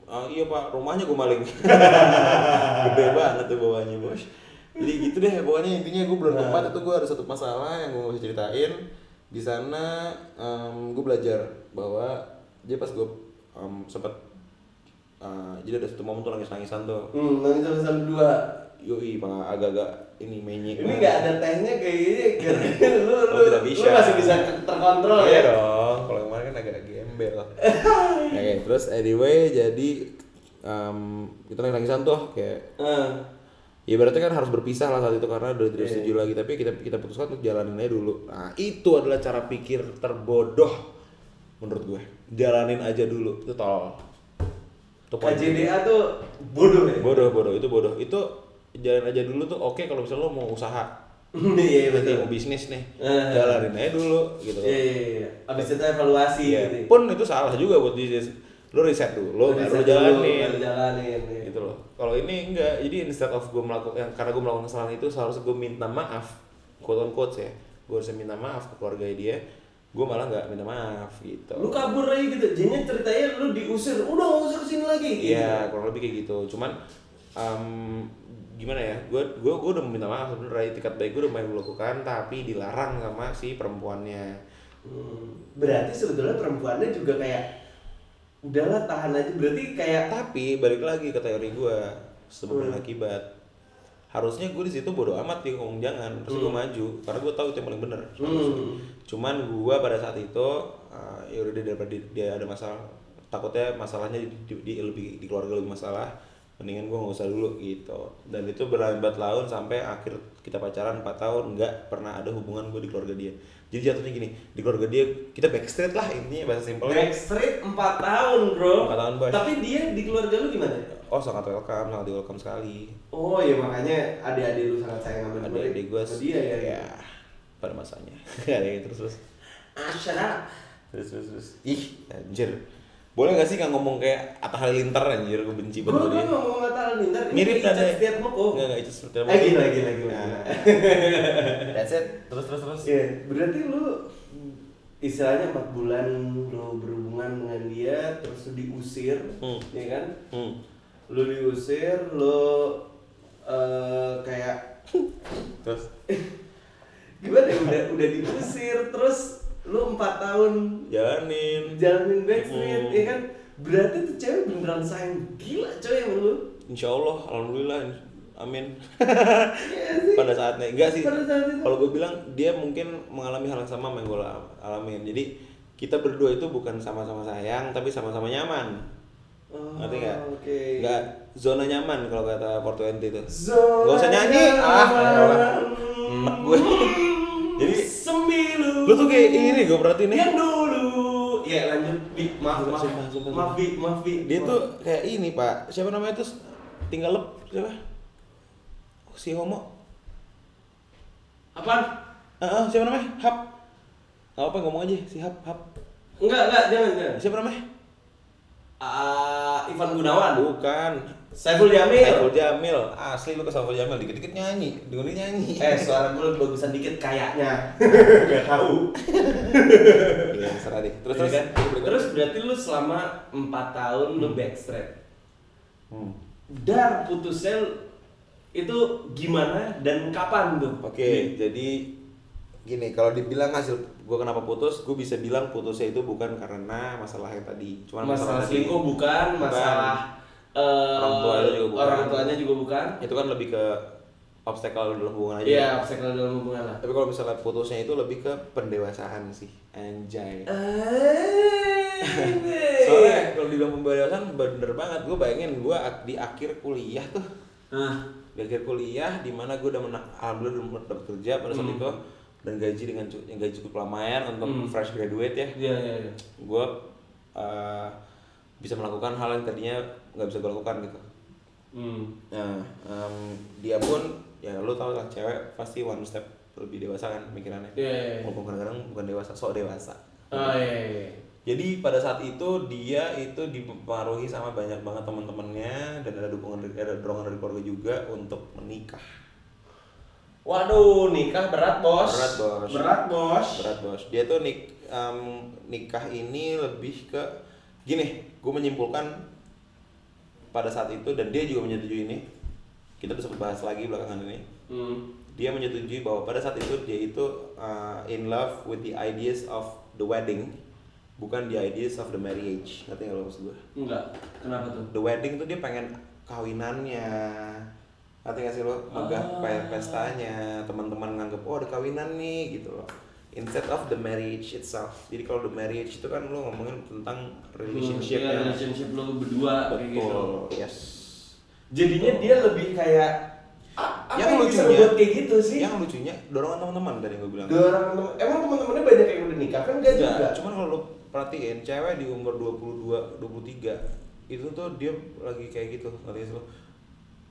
Iya pak, rumahnya gue maling. Gede banget tuh bawahnya bos. Jadi gitu deh, pokoknya intinya gue bulan keempat itu gue ada satu masalah yang gue gak bisa ceritain. Di sana gue belajar bahwa dia pas gue sempat jadi ada satu momen tuh nangis-nangisan tuh. Nangis-nangisan berdua. Yoi pak, agak-agak ini menyik. Ini nggak ada tehnya kayak gini. Lu masih bisa terkontrol ya dong. Kalau yang kemarin kan agak gembel. Oke, terus anyway jadi kita nangisan tuh kayak ya berarti kan harus berpisah lah saat itu karena udah tidak setuju lagi, tapi kita putuskan untuk jalanin aja dulu. Nah, itu adalah cara pikir terbodoh menurut gue. Jalanin aja dulu. Itu tol. KJDA tuh bodoh ya? Bodoh. Itu jalanin aja dulu tuh oke kalau misalnya lo mau usaha. Iya betul, mau bisnis nih, jalanin aja dulu gitu. Iya. Abis itu evaluasi. Gitu. Pun itu salah juga buat bisnis. Lo riset dulu, lo jalanin. Gitu loh. Kalau ini enggak, jadi instead of gue melakukan, karena gue melakukan kesalahan itu seharusnya gue minta maaf, quote on quote ya. Gue harusnya minta maaf ke keluarga dia. Gue malah nggak minta maaf gitu. Lu kabur aja gitu, jadinya ceritanya lu diusir, udah nggak usir sini lagi. Iya, gitu. Kurang lebih kayak gitu. Cuman gimana ya, gue udah minta maaf sebenarnya, tiket baik gue udah mau lakukan tapi dilarang sama si perempuannya. Berarti sebetulnya perempuannya juga kayak udahlah tahan aja, berarti kayak, tapi balik lagi ke teori gue sebab dan akibat. Harusnya gue di situ bodo amat ya ngomong jangan, terus gue maju karena gue tahu itu yang paling benar. Cuman gue pada saat itu ya udah daripada dia ada masalah, takutnya masalahnya di keluarga lebih masalah, mendingan gue gak usah dulu gitu. Dan itu berlambat laun sampai akhir kita pacaran 4 tahun gak pernah ada hubungan gue di keluarga dia. Jadi jatuhnya gini, di keluarga dia kita backstreet lah intinya, bahasa simpelnya. Backstreet 4 tahun bro. 4 tahun bos. Tapi dia di keluarga lu gimana? Oh sangat welcome sekali. Oh iya makanya adik-adik lu sangat sayang sama dia. Adik-adik gue dia ya pada masanya. Terus Terus ih anjir. Boleh gak sih gak ngomong kayak Atta Halilintar anjir, gue benci banget dia. Gue ngomong Atta Halilintar, mirip Ica Setiatmoko. Enggak, Ica Setiatmoko. Gila. That's it, terus. Iya, berarti lu istilahnya 4 bulan lu berhubungan dengan dia, terus lu diusir, ya kan? Lu diusir, lu kayak... terus? Gimana ya, udah diusir, terus lu 4 tahun jalanin Backstreet, ya kan? Berarti tuh cewek beneran sayang gila coy sama lu. Insyaallah, alhamdulillah, amin. Ya, pada saatnya enggak sih. Kalau gue bilang dia mungkin mengalami hal yang sama yang gue alamin. Jadi kita berdua itu bukan sama-sama sayang tapi sama-sama nyaman. Oh, ngerti nggak? Okay. Nggak zona nyaman kalau kata 420 itu. Gak usah nyanyi. Emak gue. Jadi sembilu. Lu tuh kayak ini gue perhatiin nih. Yang dulu. Ya lanjut. Maaf. Dia tuh kayak ini Pak. Siapa namanya terus tinggal lep siapa? Si homo. Apaan? Siapa namanya? Hap. Gak apa ngomong aja si Hap. Enggak jangan. Siapa namanya? Ivan Gunawan? Bukan. Saiful Jamil. Asli lu ke Saiful Jamil, dikit-dikit nyanyi, suara gue lebih bagusan dikit kayaknya. Gak tahu. Ya, serah deh. Terus berarti lu selama 4 tahun lu Backstreet. Dar putusnya itu gimana dan kapan tuh? Oke, jadi gini, kalau dibilang hasil gue kenapa putus, gue bisa bilang putusnya itu bukan karena masalah yang tadi. Cuma masalah selingkuh bukan, masalah orang tuanya juga bukan. Itu kan lebih ke obstacle dalam hubungan aja. Iya, obstacle dalam hubungan lah. Tapi kalau misalnya putusnya itu lebih ke pendewasaan sih, anjay. Soalnya kalau dibilang pendewasaan bener banget, gue bayangin gue di akhir kuliah tuh. Di akhir kuliah dimana gue udah alhamdulillah dapat kerja pada saat itu. Dan gaji dengan gaji cukup lumayan untuk fresh graduate ya. Iya. Gue bisa melakukan hal yang tadinya nggak bisa gue lakukan gitu. Nah, dia pun ya lo tau lah cewek pasti one step lebih dewasa kan pikirannya. Walaupun kadang-kadang bukan dewasa, sok dewasa. Oh iya. Jadi pada saat itu dia itu dipengaruhi sama banyak banget teman-temannya dan ada dorongan dari keluarga juga untuk menikah. Waduh, nikah berat bos. Dia tuh nikah ini lebih ke gini, gue menyimpulkan pada saat itu dan dia juga menyetujui ini. Kita bisa bahas lagi belakangan ini. Dia menyetujui bahwa pada saat itu dia itu in love with the ideas of the wedding, bukan the ideas of the marriage. Ngerti nggak lo maksud gue? Enggak. Kenapa tuh? The wedding tuh dia pengen kahwinannya. Nanti ngasih lo megah pestanya, teman-teman nganggep oh ada kawinan nih gitu loh, instead of the marriage itself. Jadi kalau the marriage itu kan lo ngomongin tentang relationship ya, relationship lo berdua. Betul, gitu. Yes. Jadinya dia lebih kayak yang lucunya buat kayak gitu sih. Yang lucunya dorongan teman-teman tadi yang gue bilang. Emang teman-temannya banyak yang udah nikah kan enggak juga. Cuman kalau lo perhatiin cewek di umur 22, 23 itu tuh dia lagi kayak gitu. Ngerti lo?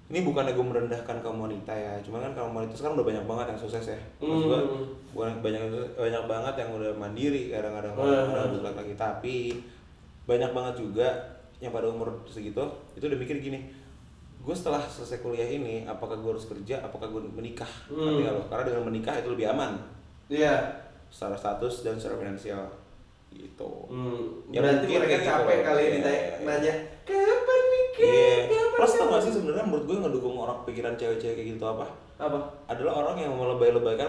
Ini bukannya gue merendahkan kaum wanita ya, cuman kan kaum wanita sekarang udah banyak banget yang sukses ya. Maksud gue banyak banget yang udah mandiri kadang-kadang lagi, tapi banyak banget juga yang pada umur segitu itu udah mikir gini, gue setelah selesai kuliah ini apakah gue harus kerja, apakah gue menikah? Ngerti gak lo? Karena dengan menikah itu lebih aman. Iya. Secara status dan secara finansial gitu. Ya berarti mereka capek kali ini nanya kapan nikah? Plus tau gak sih sebenarnya menurut gue ngedukung orang pikiran cewek-cewek kayak gitu apa? Apa? Adalah orang yang melebay-lebaykan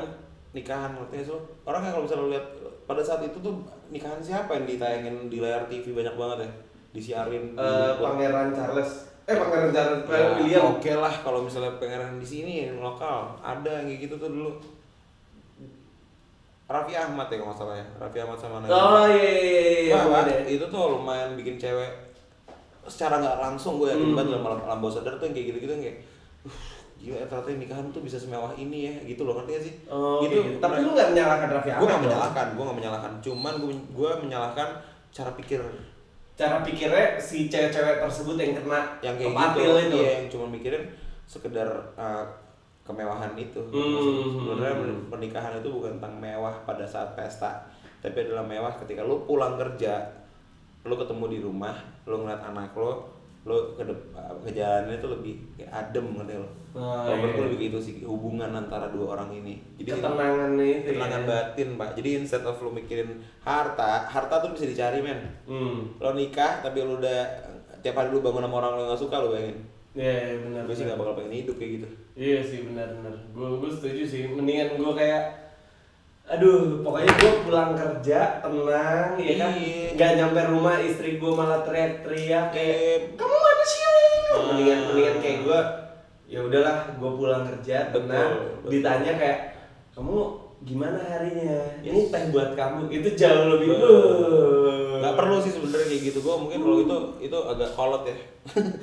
nikahan, ngerti gak sih? Orang yang kalau misalnya lihat pada saat itu tuh nikahan siapa yang ditayangin di layar TV banyak banget ya? Disiarin Pangeran Charles. Pangeran Charles William. Oke lah kalau misalnya pangeran di sini yang lokal ada yang kayak gitu tuh dulu. Raffi Ahmad ya kalau nggak salah ya, Raffi Ahmad sama Najwa. Iya. Itu tuh lumayan bikin cewek secara nggak langsung gue yakin banget dalam bawah sadar tuh yang kayak gitu-gitu yang kayak gila ternyata nikahan tuh bisa semewah ini ya gitu loh, ngerti gak sih? Gitu. Tapi lu nggak menyalahkan Raffi Ahmad? Gue nggak menyalahkan. Cuman gue menyalahkan cara pikir. Cara pikirnya si cewek-cewek tersebut yang kena yang kayak kepatil gitu, itu. Iya, yang cuma mikirin sekedar kemewahan itu. Sebenarnya pernikahan itu bukan tentang mewah pada saat pesta, tapi adalah mewah ketika lu pulang kerja, lu ketemu di rumah, lu ngeliat anak lu ke jalannya itu lebih kayak adem gitu lo. Menurut gue lebih gitu sih hubungan antara dua orang ini. Jadi ketenangan batin, Pak. Jadi instead of lu mikirin harta tuh bisa dicari, men. Lo nikah tapi lu udah tiap hari lu bangun sama orang lu enggak suka, lu bayangin. Iya, benar. Gue sih gak bakal pengen hidup kayak gitu. Iya sih, benar. Gue setuju sih. Mendingan gue kayak Aduh, pokoknya gue pulang kerja tenang, ya kan? Gak nyampe rumah istri gue malah teriak-teriak kayak kamu mana sih? Mendingan kayak gue, ya udahlah, gue pulang kerja tenang. Betul. Ditanya kayak kamu gimana harinya? Ini teh buat kamu. Itu jauh lebih. Gak perlu sih sebenarnya kayak gitu. Gue mungkin kalau itu agak kolot ya.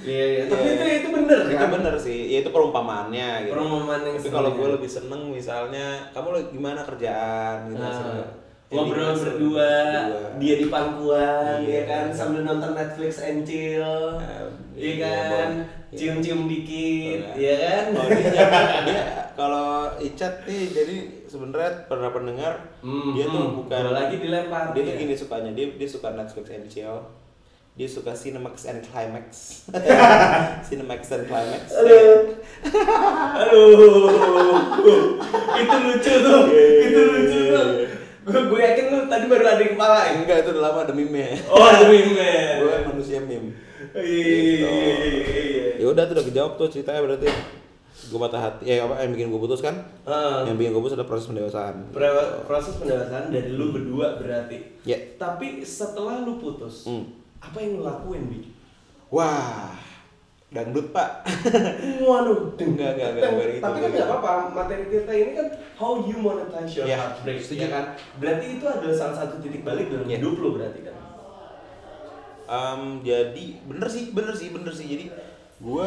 Iya. Tapi itu bener kan? Itu bener sih. Ya itu perumpamaannya gitu. Tapi kalau gue lebih seneng misalnya kamu gimana kerjaan gitu. Ngobrol berdua, dia di pangkuan, ya kan, sambil nonton Netflix and chill. Iya kan? Cium-cium dikit, ya kan? Kalau Icat nih, jadi sebenarnya pernah pendengar dia tuh bukan lagi dilempar. Dia tuh gini sukanya, dia suka Netflix and chill. Dia suka Cinemax and Climax. Cinemax and Climax. Aduh. Itu lucu tuh. Gue yakin lu tadi baru ada di kepala. Enggak, itu udah lama ada meme. Oh, ada meme. Gue manusia meme. Iya. Ya udah tuh udah kejawab tuh ceritanya berarti. Gue patah hati, yang bikin gue putus kan? Yang bikin gue putus adalah proses pendewasaan. Proses pendewasaan dari lu berdua berarti. Ya. Yeah. Tapi setelah lu putus, apa yang lu lakuin, Bi? Wah, dangdut pak. Waduh, enggak gitu. Tapi kan enggak apa-apa, materi kita ini kan how you monetize your heartbreak, setuju kan? Berarti itu adalah salah satu titik balik dalam hidup lu berarti kan? Jadi bener sih. Jadi gue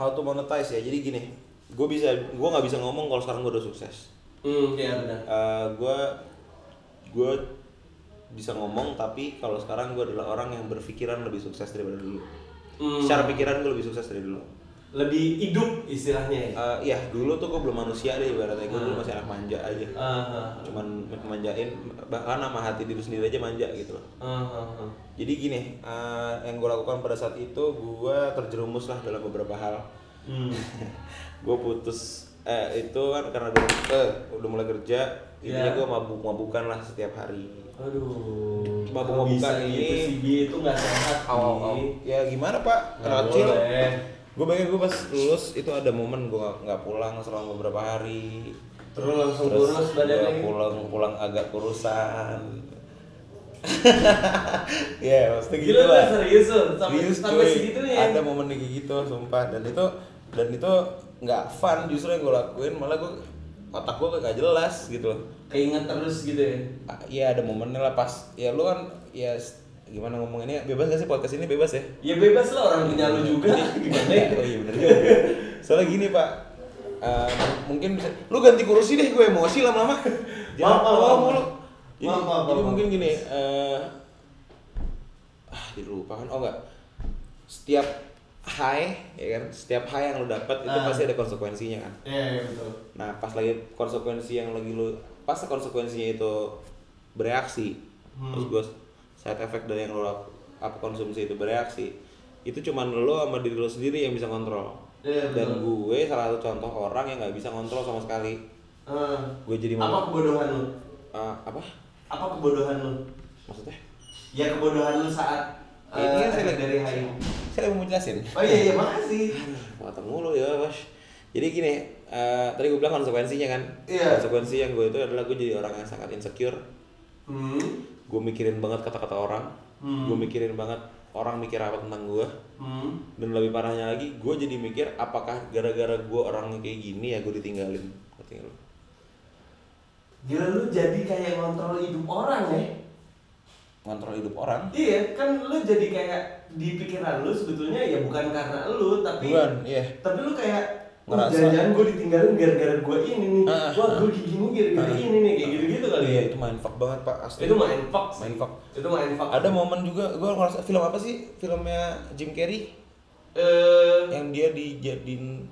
how to monetize ya. Jadi gini, gue nggak bisa ngomong kalau sekarang gue udah sukses. Iya benar. Gue bisa ngomong tapi kalau sekarang gue adalah orang yang berpikiran lebih sukses daripada dulu. Secara pikiran gue lebih sukses dari dulu, lebih hidup istilahnya ya? Iya, dulu tuh gue belum manusia deh ibaratnya. Gue dulu masih anak manja aja, cuman manjain, bahkan sama hati diri sendiri aja manja gitu loh. Jadi gini, yang gue lakukan pada saat itu, gue terjerumus lah dalam beberapa hal. Gue putus, itu kan karena udah mulai kerja, intinya gue mabuk-mabukan lah setiap hari. Aduh, mabuk-mabukan ini itu nggak sehat. Ya gimana pak, anak kecil. Gue bayangin gue pas lulus itu ada momen gue nggak pulang selama beberapa hari. Terus langsung kurus badannya. Pulang agak kurusan. Ya pasti gitu lah. Serius sampai segitunya. Ada momen kayak gitu, sumpah. Dan itu nggak fun, justru yang gue lakuin malah gue otak gue gak jelas gitu loh. Keinget terus gitu ya? Iya ada momennya lah pas. Ya lu kan, ya gimana ngomonginnya, bebas gak sih podcast ini, bebas ya? Ya bebas lah, orang punya lu juga. Gimana ya? Oh iya bener juga. Soalnya gini pak, mungkin bisa, lu ganti kursi deh, gue emosi lama-lama. Maaf. Jadi mungkin gini, dilupakan, oh enggak. Setiap high, ya kan, setiap high yang lo dapat itu pasti ada konsekuensinya kan. Iya betul. Nah pas lagi konsekuensi yang lagi lo, pas konsekuensinya itu bereaksi, terus gue side effect dari yang lo apa konsumsi itu bereaksi, itu cuman lo sama diri lo sendiri yang bisa kontrol. Iya betul. Dan gue salah satu contoh orang yang nggak bisa kontrol sama sekali. Gue jadi apa kebodohan lo? Apa kebodohan lo? Maksudnya? Ya kebodohan lo saat ini kan saya dari hari. Saya mau jelasin. Oh iya makasih. Potong mulu ya, Bos. Jadi gini, tadi gue bilang konsekuensinya kan. Yeah. Konsekuensi yang gue itu adalah gue jadi orang yang sangat insecure. Gue mikirin banget kata-kata orang. Gue mikirin banget orang mikir apa tentang gue. Dan lebih parahnya lagi, gue jadi mikir apakah gara-gara gue orangnya kayak gini ya gue ditinggalin. Ngerti lu? Gila lu jadi kayak ngontrol hidup orang ya. Ngontrol hidup orang. Iya, kan lu jadi kayak di pikiran lu sebetulnya ya bukan karena lu tapi bukan, yeah. Tapi lu kayak jangan-jangan gue ditinggalin gara-gara gue ini nih. Wah, gue gini gara-gara ini nih kayak gitu-gitu kali. Iya, itu mindfuck banget, Pak. Asli. Itu mindfuck. Mindfuck. Ada momen juga gue ngerasa film apa sih? Filmnya Jim Carrey? Yang dia dijadiin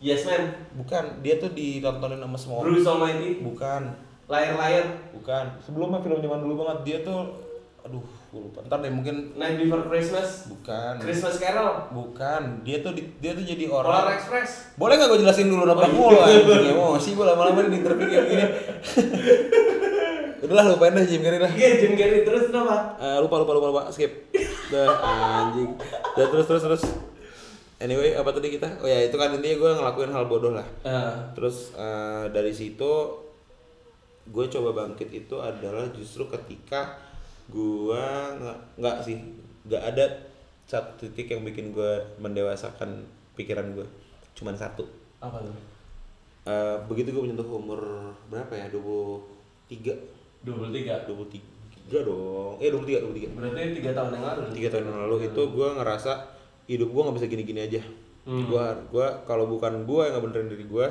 Yes Man. Bukan, dia tuh ditontonin sama semua. Bruce Almighty? Bukan. Layar-layar? Bukan. Sebelumnya film zaman dulu banget dia tuh aduh, gue lupa. Ntar deh mungkin Night Before Christmas? Bukan. Christmas Carol? Bukan. Dia tuh jadi orang Polar Express? Boleh gak gue jelasin dulu apa mulu anjing emosi gue lama-lama di interview kayak gini. Udahlah lupain deh Jim Carrey lah. Iya Jim Carrey terus kenapa? Lupa skip. Udah anjing. Udah terus. Anyway, apa tadi kita? Oh ya, itu kan intinya gue ngelakuin hal bodoh lah. Terus dari situ gue coba bangkit itu adalah justru ketika gue nggak ada satu titik yang bikin gue mendewasakan pikiran gue, cuman satu. Apa tuh? Begitu gue menyentuh umur berapa ya? 23. Berarti 3 tahun yang lalu. 3 tahun yang lalu itu gue ngerasa hidup gue nggak bisa gini-gini aja. Gue kalau bukan gue yang ngebenerin diri gue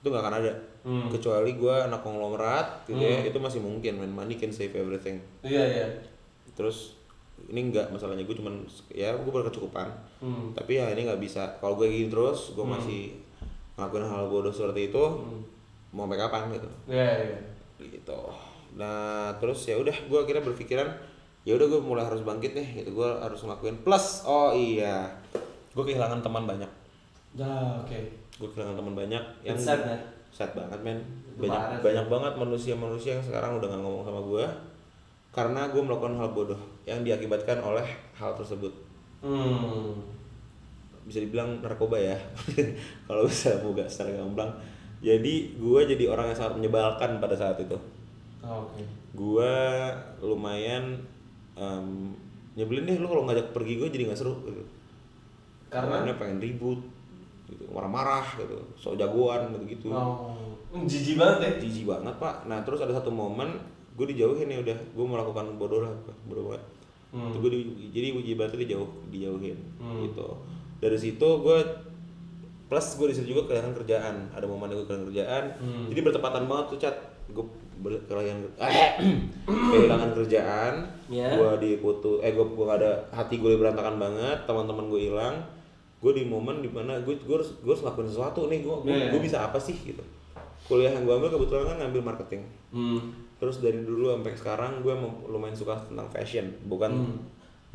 itu nggak akan ada. Kecuali gue anak konglomerat gitu ya, itu masih mungkin. Man, money can save everything. Iya. Terus ini enggak, masalahnya gue cuman ya gue berkecukupan. Tapi ya ini nggak bisa. Kalau gue gini terus, gue masih ngelakuin hal bodoh seperti itu. Mau sampai kapan gitu? Iya. Gitu. Nah terus ya udah gue akhirnya berpikiran ya udah gue mulai harus bangkit nih gitu, gue harus ngelakuin plus gue kehilangan teman banyak. Gue kehilangan teman banyak yang sad banget men, banyak banget manusia yang sekarang udah nggak ngomong sama gue karena gue melakukan hal bodoh yang diakibatkan oleh hal tersebut. Bisa dibilang narkoba ya kalau bisa moga secara gamblang. Jadi gue jadi orang yang sangat menyebalkan pada saat itu. Gue lumayan nyebelin deh. Lu kalau ngajak pergi gue jadi nggak seru gitu. Karena pengen ribut gitu, marah-marah gitu, so jagoan gitu. Jijik banget ya, jijik banget pak. Nah terus ada satu momen gue dijauhin ya udah, gue melakukan bodoh lah, bodoh banget. Itu gue jadi ibaratnya dijauhin gitu. Dari situ gue plus gue disitu juga kehilangan kerjaan. Ada momen gue kehilangan kerjaan, jadi bertepatan banget tuh Cat. Gue kehilangan kerjaan, gue diputus, gue gak ada, hati gue berantakan banget, teman-teman gue hilang. Gue di momen dimana gue harus lakuin sesuatu nih, gue bisa apa sih gitu. Kuliah yang gue ambil kebetulan kan ngambil marketing. Terus dari dulu sampai sekarang gue lumayan suka tentang fashion, bukan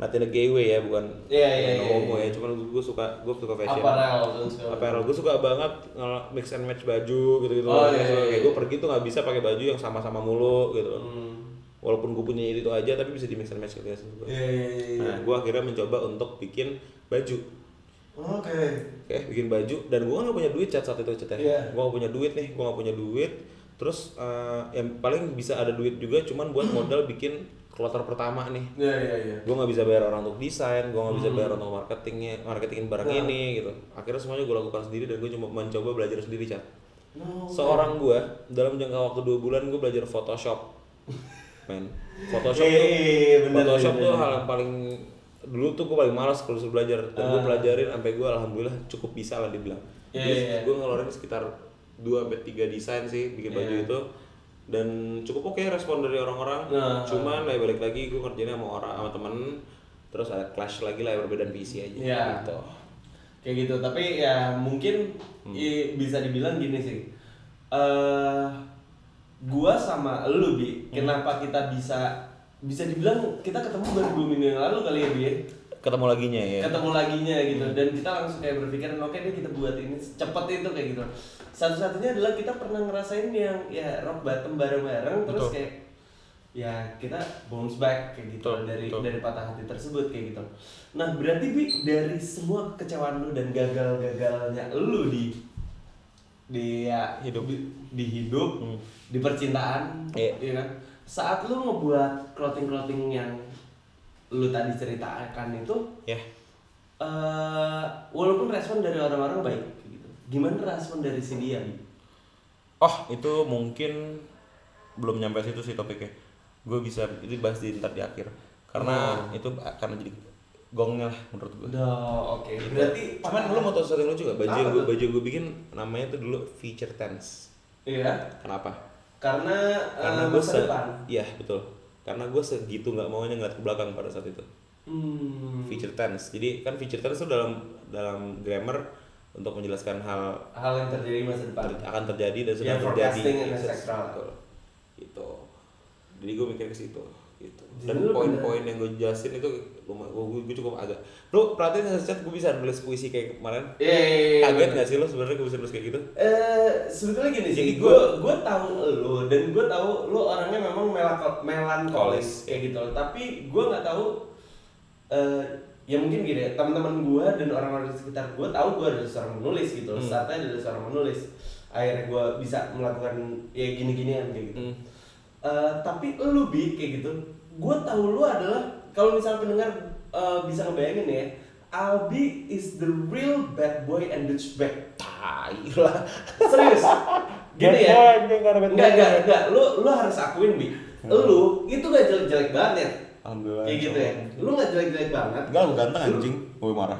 not in a gay way ya, bukan homo ya, cuman gue suka fashion. Apparel gue suka banget mix and match baju gitu. Kayak gue pergi tuh nggak bisa pakai baju yang sama-sama mulu gitu. Walaupun gue punya itu aja tapi bisa di mix and match gitu. Nah gue akhirnya mencoba untuk bikin baju. Bikin baju, dan gue kan nggak punya duit Cat saat itu Cat ya. Gue nggak punya duit nih, Terus yang paling bisa ada duit juga cuman buat modal bikin kloter pertama nih. Gue nggak bisa bayar orang untuk desain, gue nggak bisa bayar orang untuk marketingin barang ini gitu. Akhirnya semuanya gue lakukan sendiri dan gue cuma mencoba belajar sendiri Cat. Seorang gue dalam jangka waktu 2 bulan gue belajar Photoshop. Photoshop tuh hal yang paling, dulu tuh gue paling malas kalau disuruh belajar, dan gue pelajarin sampai gue alhamdulillah cukup bisa lah dibilang. Gue ngeluarin sekitar 2-3 desain sih bikin baju itu, dan cukup oke respon dari orang-orang. Cuman balik lagi gue kerjainnya sama temen, terus ada clash lagi lah, perbedaan visi aja gitu. Kayak gitu, tapi ya mungkin bisa dibilang gini sih, gue sama lu Bi, kenapa kita bisa dibilang kita ketemu baru 2 minggu yang lalu kali ya Bi, ketemu laginya gitu, dan kita langsung kayak berpikiran oke deh kita buat ini cepet itu kayak gitu. Satu-satunya adalah kita pernah ngerasain yang ya rock bottom bareng-bareng. Terus kayak ya kita bounce back kayak gitu. Betul. dari patah hati tersebut kayak gitu. Nah berarti Bi, dari semua kecewaan lu dan gagalnya lu di hidup di percintaan ya kan, saat lu ngebuat clothing yang lu tadi ceritakan itu, walaupun respon dari orang-orang baik gitu, gimana respon dari si dia? Itu mungkin belum nyampe situ sih topiknya. Gue bisa itu bahas ntar di akhir, karena itu akan jadi gongnya lah menurut gue. Gitu. Berarti cuman lu mau tau sesuatu lu juga, baju gue bikin namanya tuh dulu feature tense. Kenapa? Karena gue masa depan. Iya betul. Karena gue segitu nggak maunya ngeliat ke belakang pada saat itu. Feature tense. Jadi kan feature tense itu dalam grammar untuk menjelaskan hal yang terjadi masa depan. Akan terjadi dan sudah terjadi. Gitu. Jadi gue mikir ke situ. Gitu. Dan poin-poin yang gue jelasin itu gue cukup agak. Lu perhatiin sesuatu, gue bisa nulis puisi kayak kemarin. Kaget nggak sih lo sebenarnya gue bisa nulis kayak gitu? Sebetulnya gini sih. Jadi gue tahu lo, dan gue tahu lo orangnya memang melankolis kayak gitu. Tapi gue nggak tahu ya mungkin gini ya, teman-teman gue dan orang-orang di sekitar gue tahu gue adalah seorang penulis gitu loh, startnya adalah seorang penulis, akhirnya gue bisa melakukan ya gini-ginian kayak gitu. Tapi lu Bi, kayak gitu, gue tahu lu adalah, kalau misalnya pendengar bisa ngebayangin ya, Albi is the real bad boy and douchebag. Tai lah, serius. Gini ya, enggak, lu harus akuin Bi, lu itu gak jelek-jelek banget ya. Alhamdulillah. Kayak gitu ya. Lu enggak jelek-jelek banget. Enggak, lu ganteng anjing. Gue marah.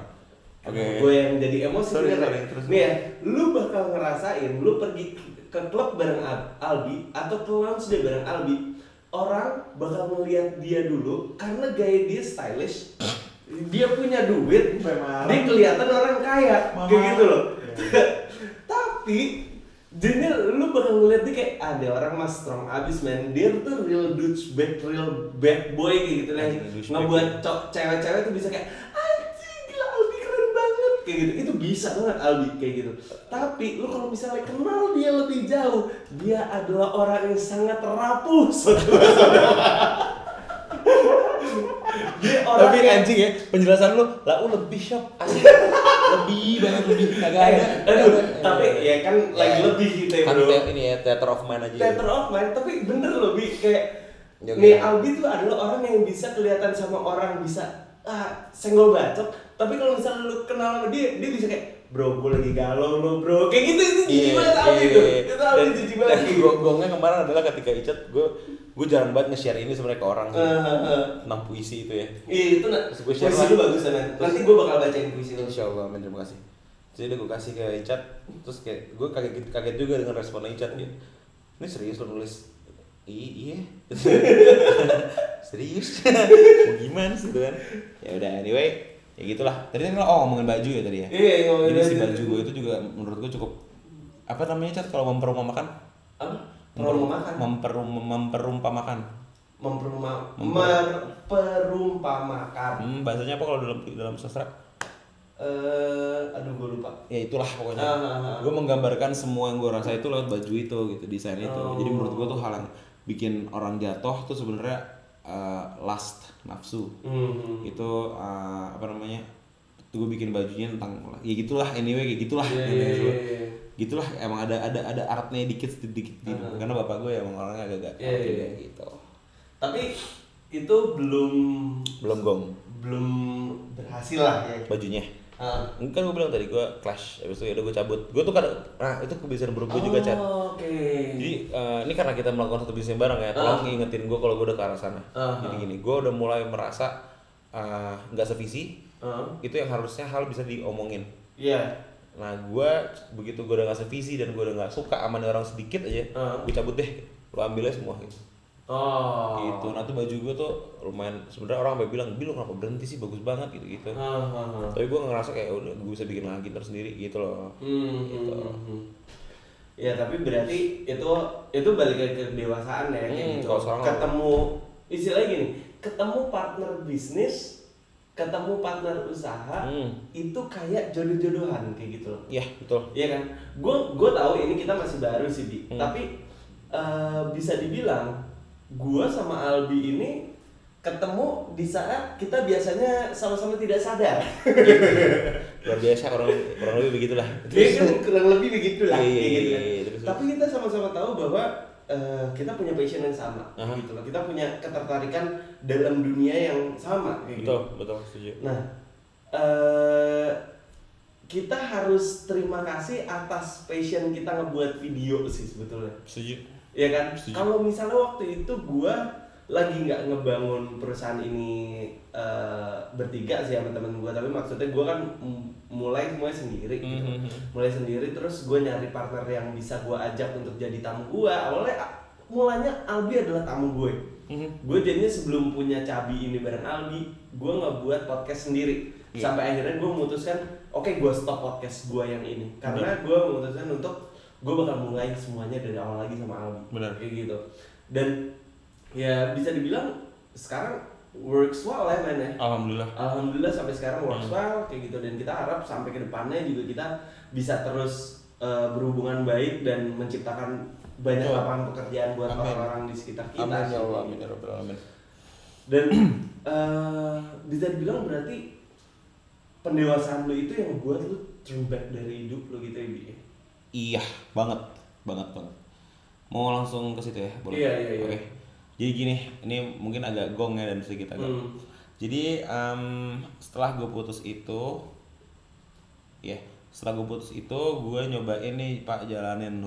Oke. Okay. Gue yang jadi emosi beneran. Nih ya, lu bakal ngerasain lu pergi ke klub bareng Albi atau ke lounge dia bareng Albi, orang bakal ngeliat dia dulu karena gaya dia stylish. Dia punya duit, dia kelihatan orang kaya. Kayak gitu loh. Tapi jadi lu bakal ngeliat dia kayak ada orang mas strong abis man, dia tuh real douchebag, real bad boy kayak gitu lah, ngebuat cewek-cewek tuh bisa kayak anjing gila Albi keren banget kayak gitu, itu bisa banget Albi kayak gitu. Tapi lu kalau misalnya kenal dia lebih jauh, dia adalah orang yang sangat rapuh. Tapi anjing ya, penjelasan lu, lau lebih shock, asli lebih banget agak ya. Tapi ya kan lagi lebih gitu ya bro. Kan ini ya theater of mind aja. Theater of mind, tapi bener loh Bi, kayak nih Albi tuh adalah orang yang bisa kelihatan sama orang bisa senggol bacok. Tapi kalau misalnya lu kenal sama dia, dia bisa kayak bro, gue lagi galau lo bro, kayak gitu, itu jijik banget Albi tuh. Itu Albi jijik banget. Dan gongnya kemarin adalah ketika Icat, gue jarang banget nge-share ini sebenarnya ke orang tentang puisi itu ya. Iya itu puisi lu bagus kan, nanti gue bakal bacain puisi lu. Insya Allah, terima kasih. Jadi gue kasih ke Icat, terus kayak gue kaget juga dengan respon Icat gitu. Ini serius lo nulis? Iya, serius. Mau gimana sih tuan? Ya udah anyway. Ya gitulah. Tadi kan ngomongin baju ya tadi ya. Iya, ngomongin baju. Jadi si baju gue itu juga menurut gue cukup apa namanya Cat kalau memperumpamakan? Apa? Memperumpamakan. Bahasanya apa kalau dalam sastra? Aduh gue lupa. Ya itulah pokoknya. Gue menggambarkan semua yang gue rasa itu lewat baju itu gitu, desain itu. Jadi menurut gue tuh hal yang bikin orang jatuh tuh sebenarnya lust, nafsu, itu apa namanya, tuh gue bikin bajunya tentang ya gitulah, anyway kayak gitulah, gitulah emang ada artnya dikit gitu, karena bapak gue emang orangnya agak gitu. Tapi itu belum berhasil lah ya bajunya. Kan gue bilang tadi gue clash, abis itu yaudah gue cabut. Gue tuh kadang, nah itu kebiasaan buruk gue juga Cat. Jadi ini karena kita melakukan satu bisnis bareng ya, tolong ngingetin gue kalau gue udah ke arah sana. Jadi gini, gue udah mulai merasa gak sevisi, itu yang harusnya hal bisa diomongin. Nah gue, begitu gue udah gak sevisi dan gue udah gak suka sama orang sedikit aja, gue cabut deh, lo ambilnya semua gitu. Gitu, nah tuh baju gue tuh lumayan sebenarnya orang sampai bilang, "Bi, lu kenapa berhenti sih, bagus banget gitu." Tapi gue ngerasa kayak udah gue bisa bikin lagi tersendiri gitu loh. Ya tapi berarti itu balik ke kedewasaan ya gitu. Ketemu istilahnya gini, ketemu partner bisnis, ketemu partner usaha, itu kayak jodoh-jodohan kayak gitu loh. Iya, betul. Iya kan? Gue tahu ini kita masih baru sih, Bi. Tapi bisa dibilang gua sama Albi ini ketemu di saat kita biasanya sama-sama tidak sadar. Luar biasa, kurang lebih begitulah. Kurang lebih begitulah. Tapi kita sama-sama tahu bahwa kita punya passion yang sama, gitu loh. Kita punya ketertarikan dalam dunia yang sama. Betul, setuju. Nah, kita harus terima kasih atas passion kita ngebuat video sih sebetulnya. Setuju. Ya kan, kalau misalnya waktu itu gue lagi nggak ngebangun perusahaan ini bertiga sih sama temen gue, tapi maksudnya gue kan mulai semuanya sendiri gitu. Mulai sendiri, terus gue nyari partner yang bisa gue ajak untuk jadi tamu gue. Awalnya mulanya Albi adalah tamu gue. Gue jadinya sebelum punya Cabi ini bareng Albi, gue ngebuat podcast sendiri. Sampai akhirnya gue memutuskan oke, gue stop podcast gue yang ini karena gue memutuskan untuk gue bakal mulai semuanya dari awal lagi sama Albi. Benar. Kayak gitu. Dan ya bisa dibilang sekarang works well ya man ya. Alhamdulillah sampai sekarang works well kayak gitu, dan kita harap sampai ke depannya juga kita bisa terus berhubungan baik dan menciptakan banyak lapangan pekerjaan buat orang-orang di sekitar kita. Amin ya Allah, amin ya Rabbal alamin. Dan bisa dibilang berarti pendewasaan lu itu yang buat lu turn back dari hidup lu gitu ya, Bi? Iya, banget. Mau langsung ke situ ya? Boleh? Iya. Okay. Jadi gini, ini mungkin agak gong ya dan sedikit agak. Jadi setelah gue putus itu, gue nyobain nih Pak jalanin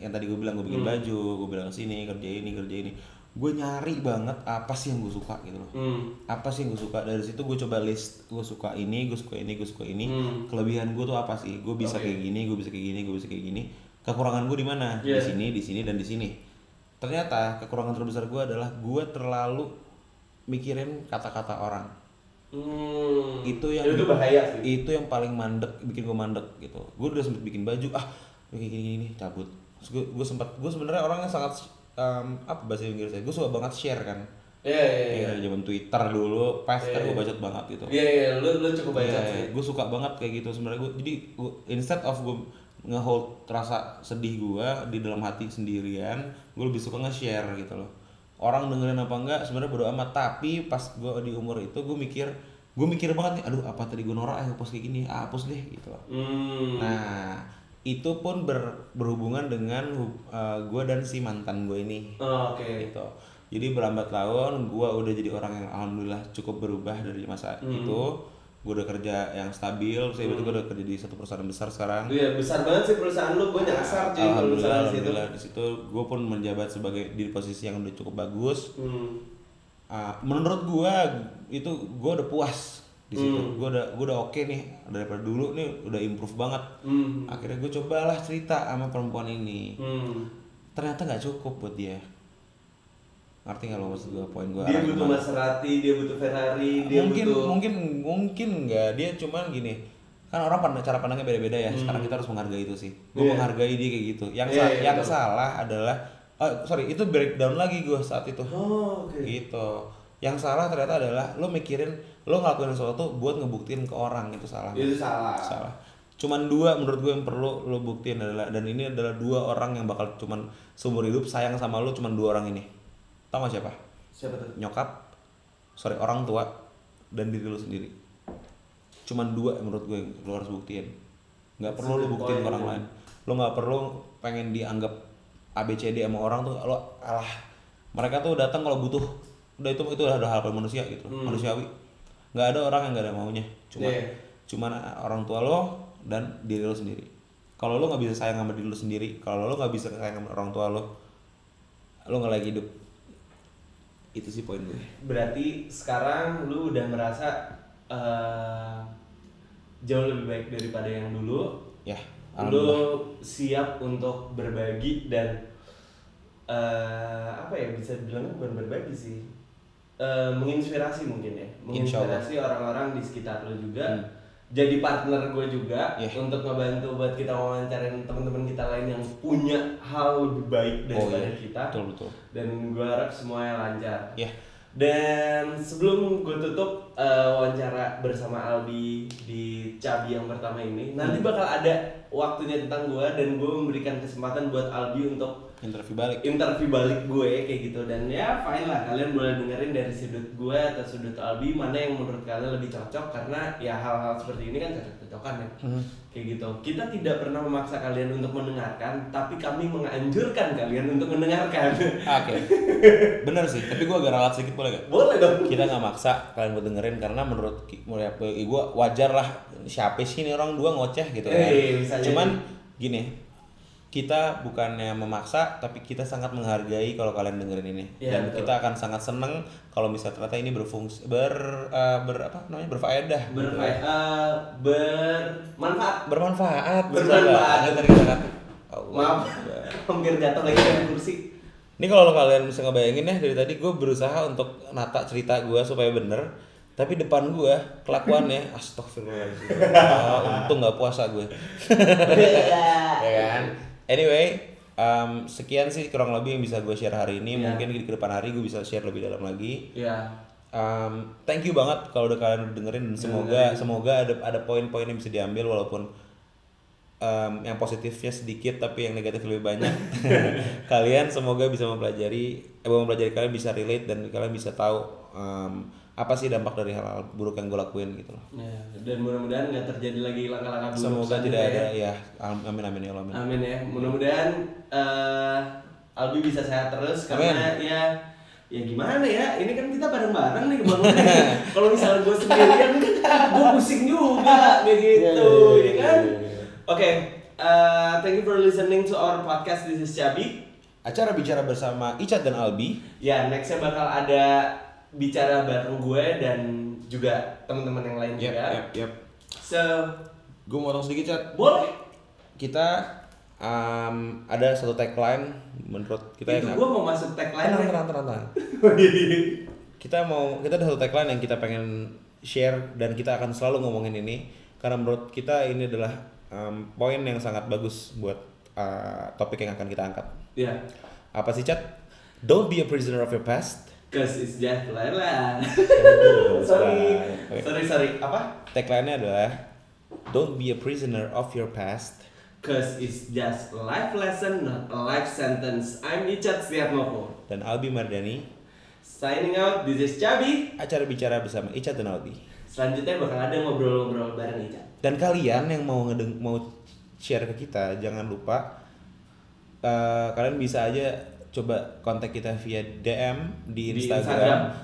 yang tadi gue bilang, gue bikin baju, gue bilang sini kerja ini. Gue nyari banget apa sih yang gue suka gitu loh. Apa sih yang gue suka, dari situ gue coba list, gue suka ini. Kelebihan gue tuh apa sih? Gue bisa kayak gini. Kekurangan gue di mana? Di sini dan di sini. Ternyata kekurangan terbesar gue adalah gue terlalu mikirin kata-kata orang. Itu bahaya sih. Itu yang paling mandek, bikin gue mandek gitu. Gue udah sempet bikin baju, kayak gini nih, cabut. Gue sebenarnya orangnya sangat bahasa Inggrisnya, gue suka banget share kan. Iya. Zaman Twitter dulu, Pester gue bacot banget gitu. Iya, lu cukup bacot sih. Gue suka banget kayak gitu sebenarnya. Jadi instead of gue ngehold rasa sedih gue di dalam hati sendirian, gue lebih suka nge-share gitu loh. Orang dengerin apa enggak sebenarnya bodo amat, tapi pas gue di umur itu gue mikir banget nih, aduh apa tadi gue norak, hapus kayak gini, hapus deh gitu loh. Nah, itu pun berhubungan dengan gue dan si mantan gue ini. Gitu. Jadi berlambat laun gue udah jadi orang yang alhamdulillah cukup berubah dari masa itu. Gue udah kerja yang stabil, saya itu gue udah kerja di satu perusahaan besar sekarang. Iya, besar banget sih perusahaan lu, gue nyasar cuy kalau perusahaan situ. Alhamdulillah di situ gue pun menjabat sebagai di posisi yang udah cukup bagus. Menurut gue itu gue udah puas di situ. Gue udah oke nih, daripada dulu nih udah improve banget. Akhirnya gue cobalah cerita sama perempuan ini. Ternyata nggak cukup buat dia. Ngerti nggak lo maksud gue, poin gue? Dia butuh Maserati, dia butuh Ferrari, dia mungkin nggak, dia cuman gini. Kan orang cara pandangnya beda-beda ya. Sekarang kita harus menghargai itu sih. Gue menghargai dia kayak gitu. Yang salah adalah, itu breakdown lagi gue saat itu. Gitu. Yang salah ternyata adalah lo mikirin lo ngelakuin sesuatu buat ngebuktiin ke orang, itu salah. Itu salah. Cuman dua menurut gue yang perlu lo buktiin adalah, dan ini adalah dua orang yang bakal cuman seumur hidup sayang sama lo, cuman dua orang ini. Tau gak siapa? Siapa tuh? Orang tua dan diri lo sendiri. Cuman dua menurut gue yang lo harus buktiin. Gak perlu lo buktiin ke orang lain. Lo gak perlu pengen dianggap ABCD sama orang tuh. Lo alah, mereka tuh datang kalau butuh. Udah itu udah hal manusia gitu, manusiawi. Nggak ada orang yang nggak ada maunya, cuman orang tua lo dan diri lo sendiri. Kalau lo nggak bisa sayang sama diri lo sendiri, kalau lo nggak bisa sayang sama orang tua lo nggak lagi hidup. Itu sih poin gue. Berarti sekarang lo udah merasa jauh lebih baik daripada yang dulu. Ya. Lo siap untuk berbagi dan bisa dibilang bukan berbagi sih. Menginspirasi mungkin ya, menginspirasi orang-orang di sekitar lo juga, jadi partner gue juga untuk ngebantu buat kita wawancarain teman-teman kita lain yang punya hal lebih baik daripada kita. Betul. Dan gue harap semuanya lancar. Dan sebelum gue tutup wawancara bersama Albi di Cabi yang pertama ini, nanti bakal ada waktunya tentang gue dan gue memberikan kesempatan buat Albi untuk interview balik gue kayak gitu, dan ya fine lah, kalian boleh dengerin dari sudut gue atau sudut Albi mana yang menurut kalian lebih cocok, karena ya hal-hal seperti ini kan cocok-cocokan ya. Kayak gitu, kita tidak pernah memaksa kalian untuk mendengarkan, tapi kami menganjurkan kalian untuk mendengarkan. Oke. Bener sih, tapi gue agak ralat sedikit, boleh gak? Boleh dong. Kita gak maksa kalian buat dengerin, karena menurut gue wajar lah, siapa sih ini orang dua ngoceh gitu kan. Cuman gini, kita bukannya memaksa, tapi kita sangat menghargai kalau kalian dengerin ini. Dan betul. Kita akan sangat seneng kalau misalnya ternyata ini berfaedah. Bermanfaat. Dari kata-kata. Maaf, hampir jatuh lagi dari kursi. Ini kalau kalian bisa ngebayangin ya, dari tadi gue berusaha untuk nata cerita gue supaya bener, tapi depan gue kelakuannya astagfirullahaladzim. Untung nggak puasa gue. Ya kan. Anyway, sekian sih kurang lebih yang bisa gue share hari ini. Mungkin di depan hari gue bisa share lebih dalam lagi. Thank you banget kalau udah kalian dengerin, dan semoga ada poin-poin yang bisa diambil, walaupun yang positifnya sedikit tapi yang negatif lebih banyak. Kalian semoga bisa mempelajari kalian bisa relate dan kalian bisa tahu apa sih dampak dari hal-hal buruk yang gue lakuin gitu loh. Ya, dan mudah-mudahan nggak terjadi lagi langkah-langkah buruk. Semoga tidak ada ya. Amin ya Allah. Amin ya. Mudah-mudahan Albi bisa sehat terus karena amin. ya gimana ya? Ini kan kita bareng-bareng nih bangunnya. Kalau misalnya gue sendirian, gue pusing juga gitu, ya kan? Oke, thank you for listening to our podcast. This is Chabi. Acara bicara bersama Icat dan Albi. Ya, nextnya bakal ada bicara bareng gue dan juga teman-teman yang lain juga. Yep. So, gue mau potong sedikit, Cat. Boleh. Kita ada satu tagline menurut kita itu yang gue mau masuk tagline. Tenang. Kita ada satu tagline yang kita pengen share dan kita akan selalu ngomongin ini karena menurut kita ini adalah poin yang sangat bagus buat topik yang akan kita angkat. Ya. Yeah. Apa sih, Cat? Don't be a prisoner of your past. Cause it's just Thailand. Sorry. Apa? Tagline-nya adalah Don't be a prisoner of your past. Cause it's just a life lesson, not a life sentence. I'm Icat Setiatmoko. Dan Albi Mardani. Signing out. This is Chabi. Acara bicara bersama Icat dan Albi. Selanjutnya bakal ada ngobrol-ngobrol bareng Icat. Dan kalian yang mau share ke kita, jangan lupa kalian bisa aja coba kontak kita via DM di Instagram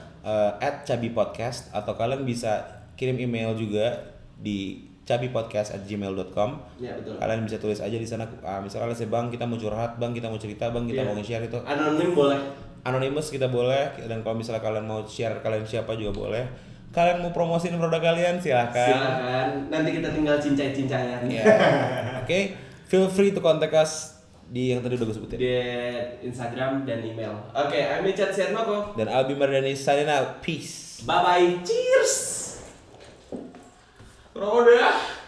@cabipodcast atau kalian bisa kirim email juga di cabipodcast@gmail.com. Ya, betul. Kalian bisa tulis aja di sana misalnya bang kita mau curhat, bang kita mau cerita, bang kita mau nge-share itu. Anonim boleh. Anonymous kita boleh dan kalau misalnya kalian mau share kalian siapa juga boleh. Kalian mau promosiin produk kalian silahkan. Nanti kita tinggal cincai-cincayan. Yeah. Oke. Feel free to contact us di yang tadi udah gue sebutin di Instagram dan email. Oke, I'm Icat Setiatmoko dan Albi Mardani signing out. Peace. Bye bye. Cheers. Roda.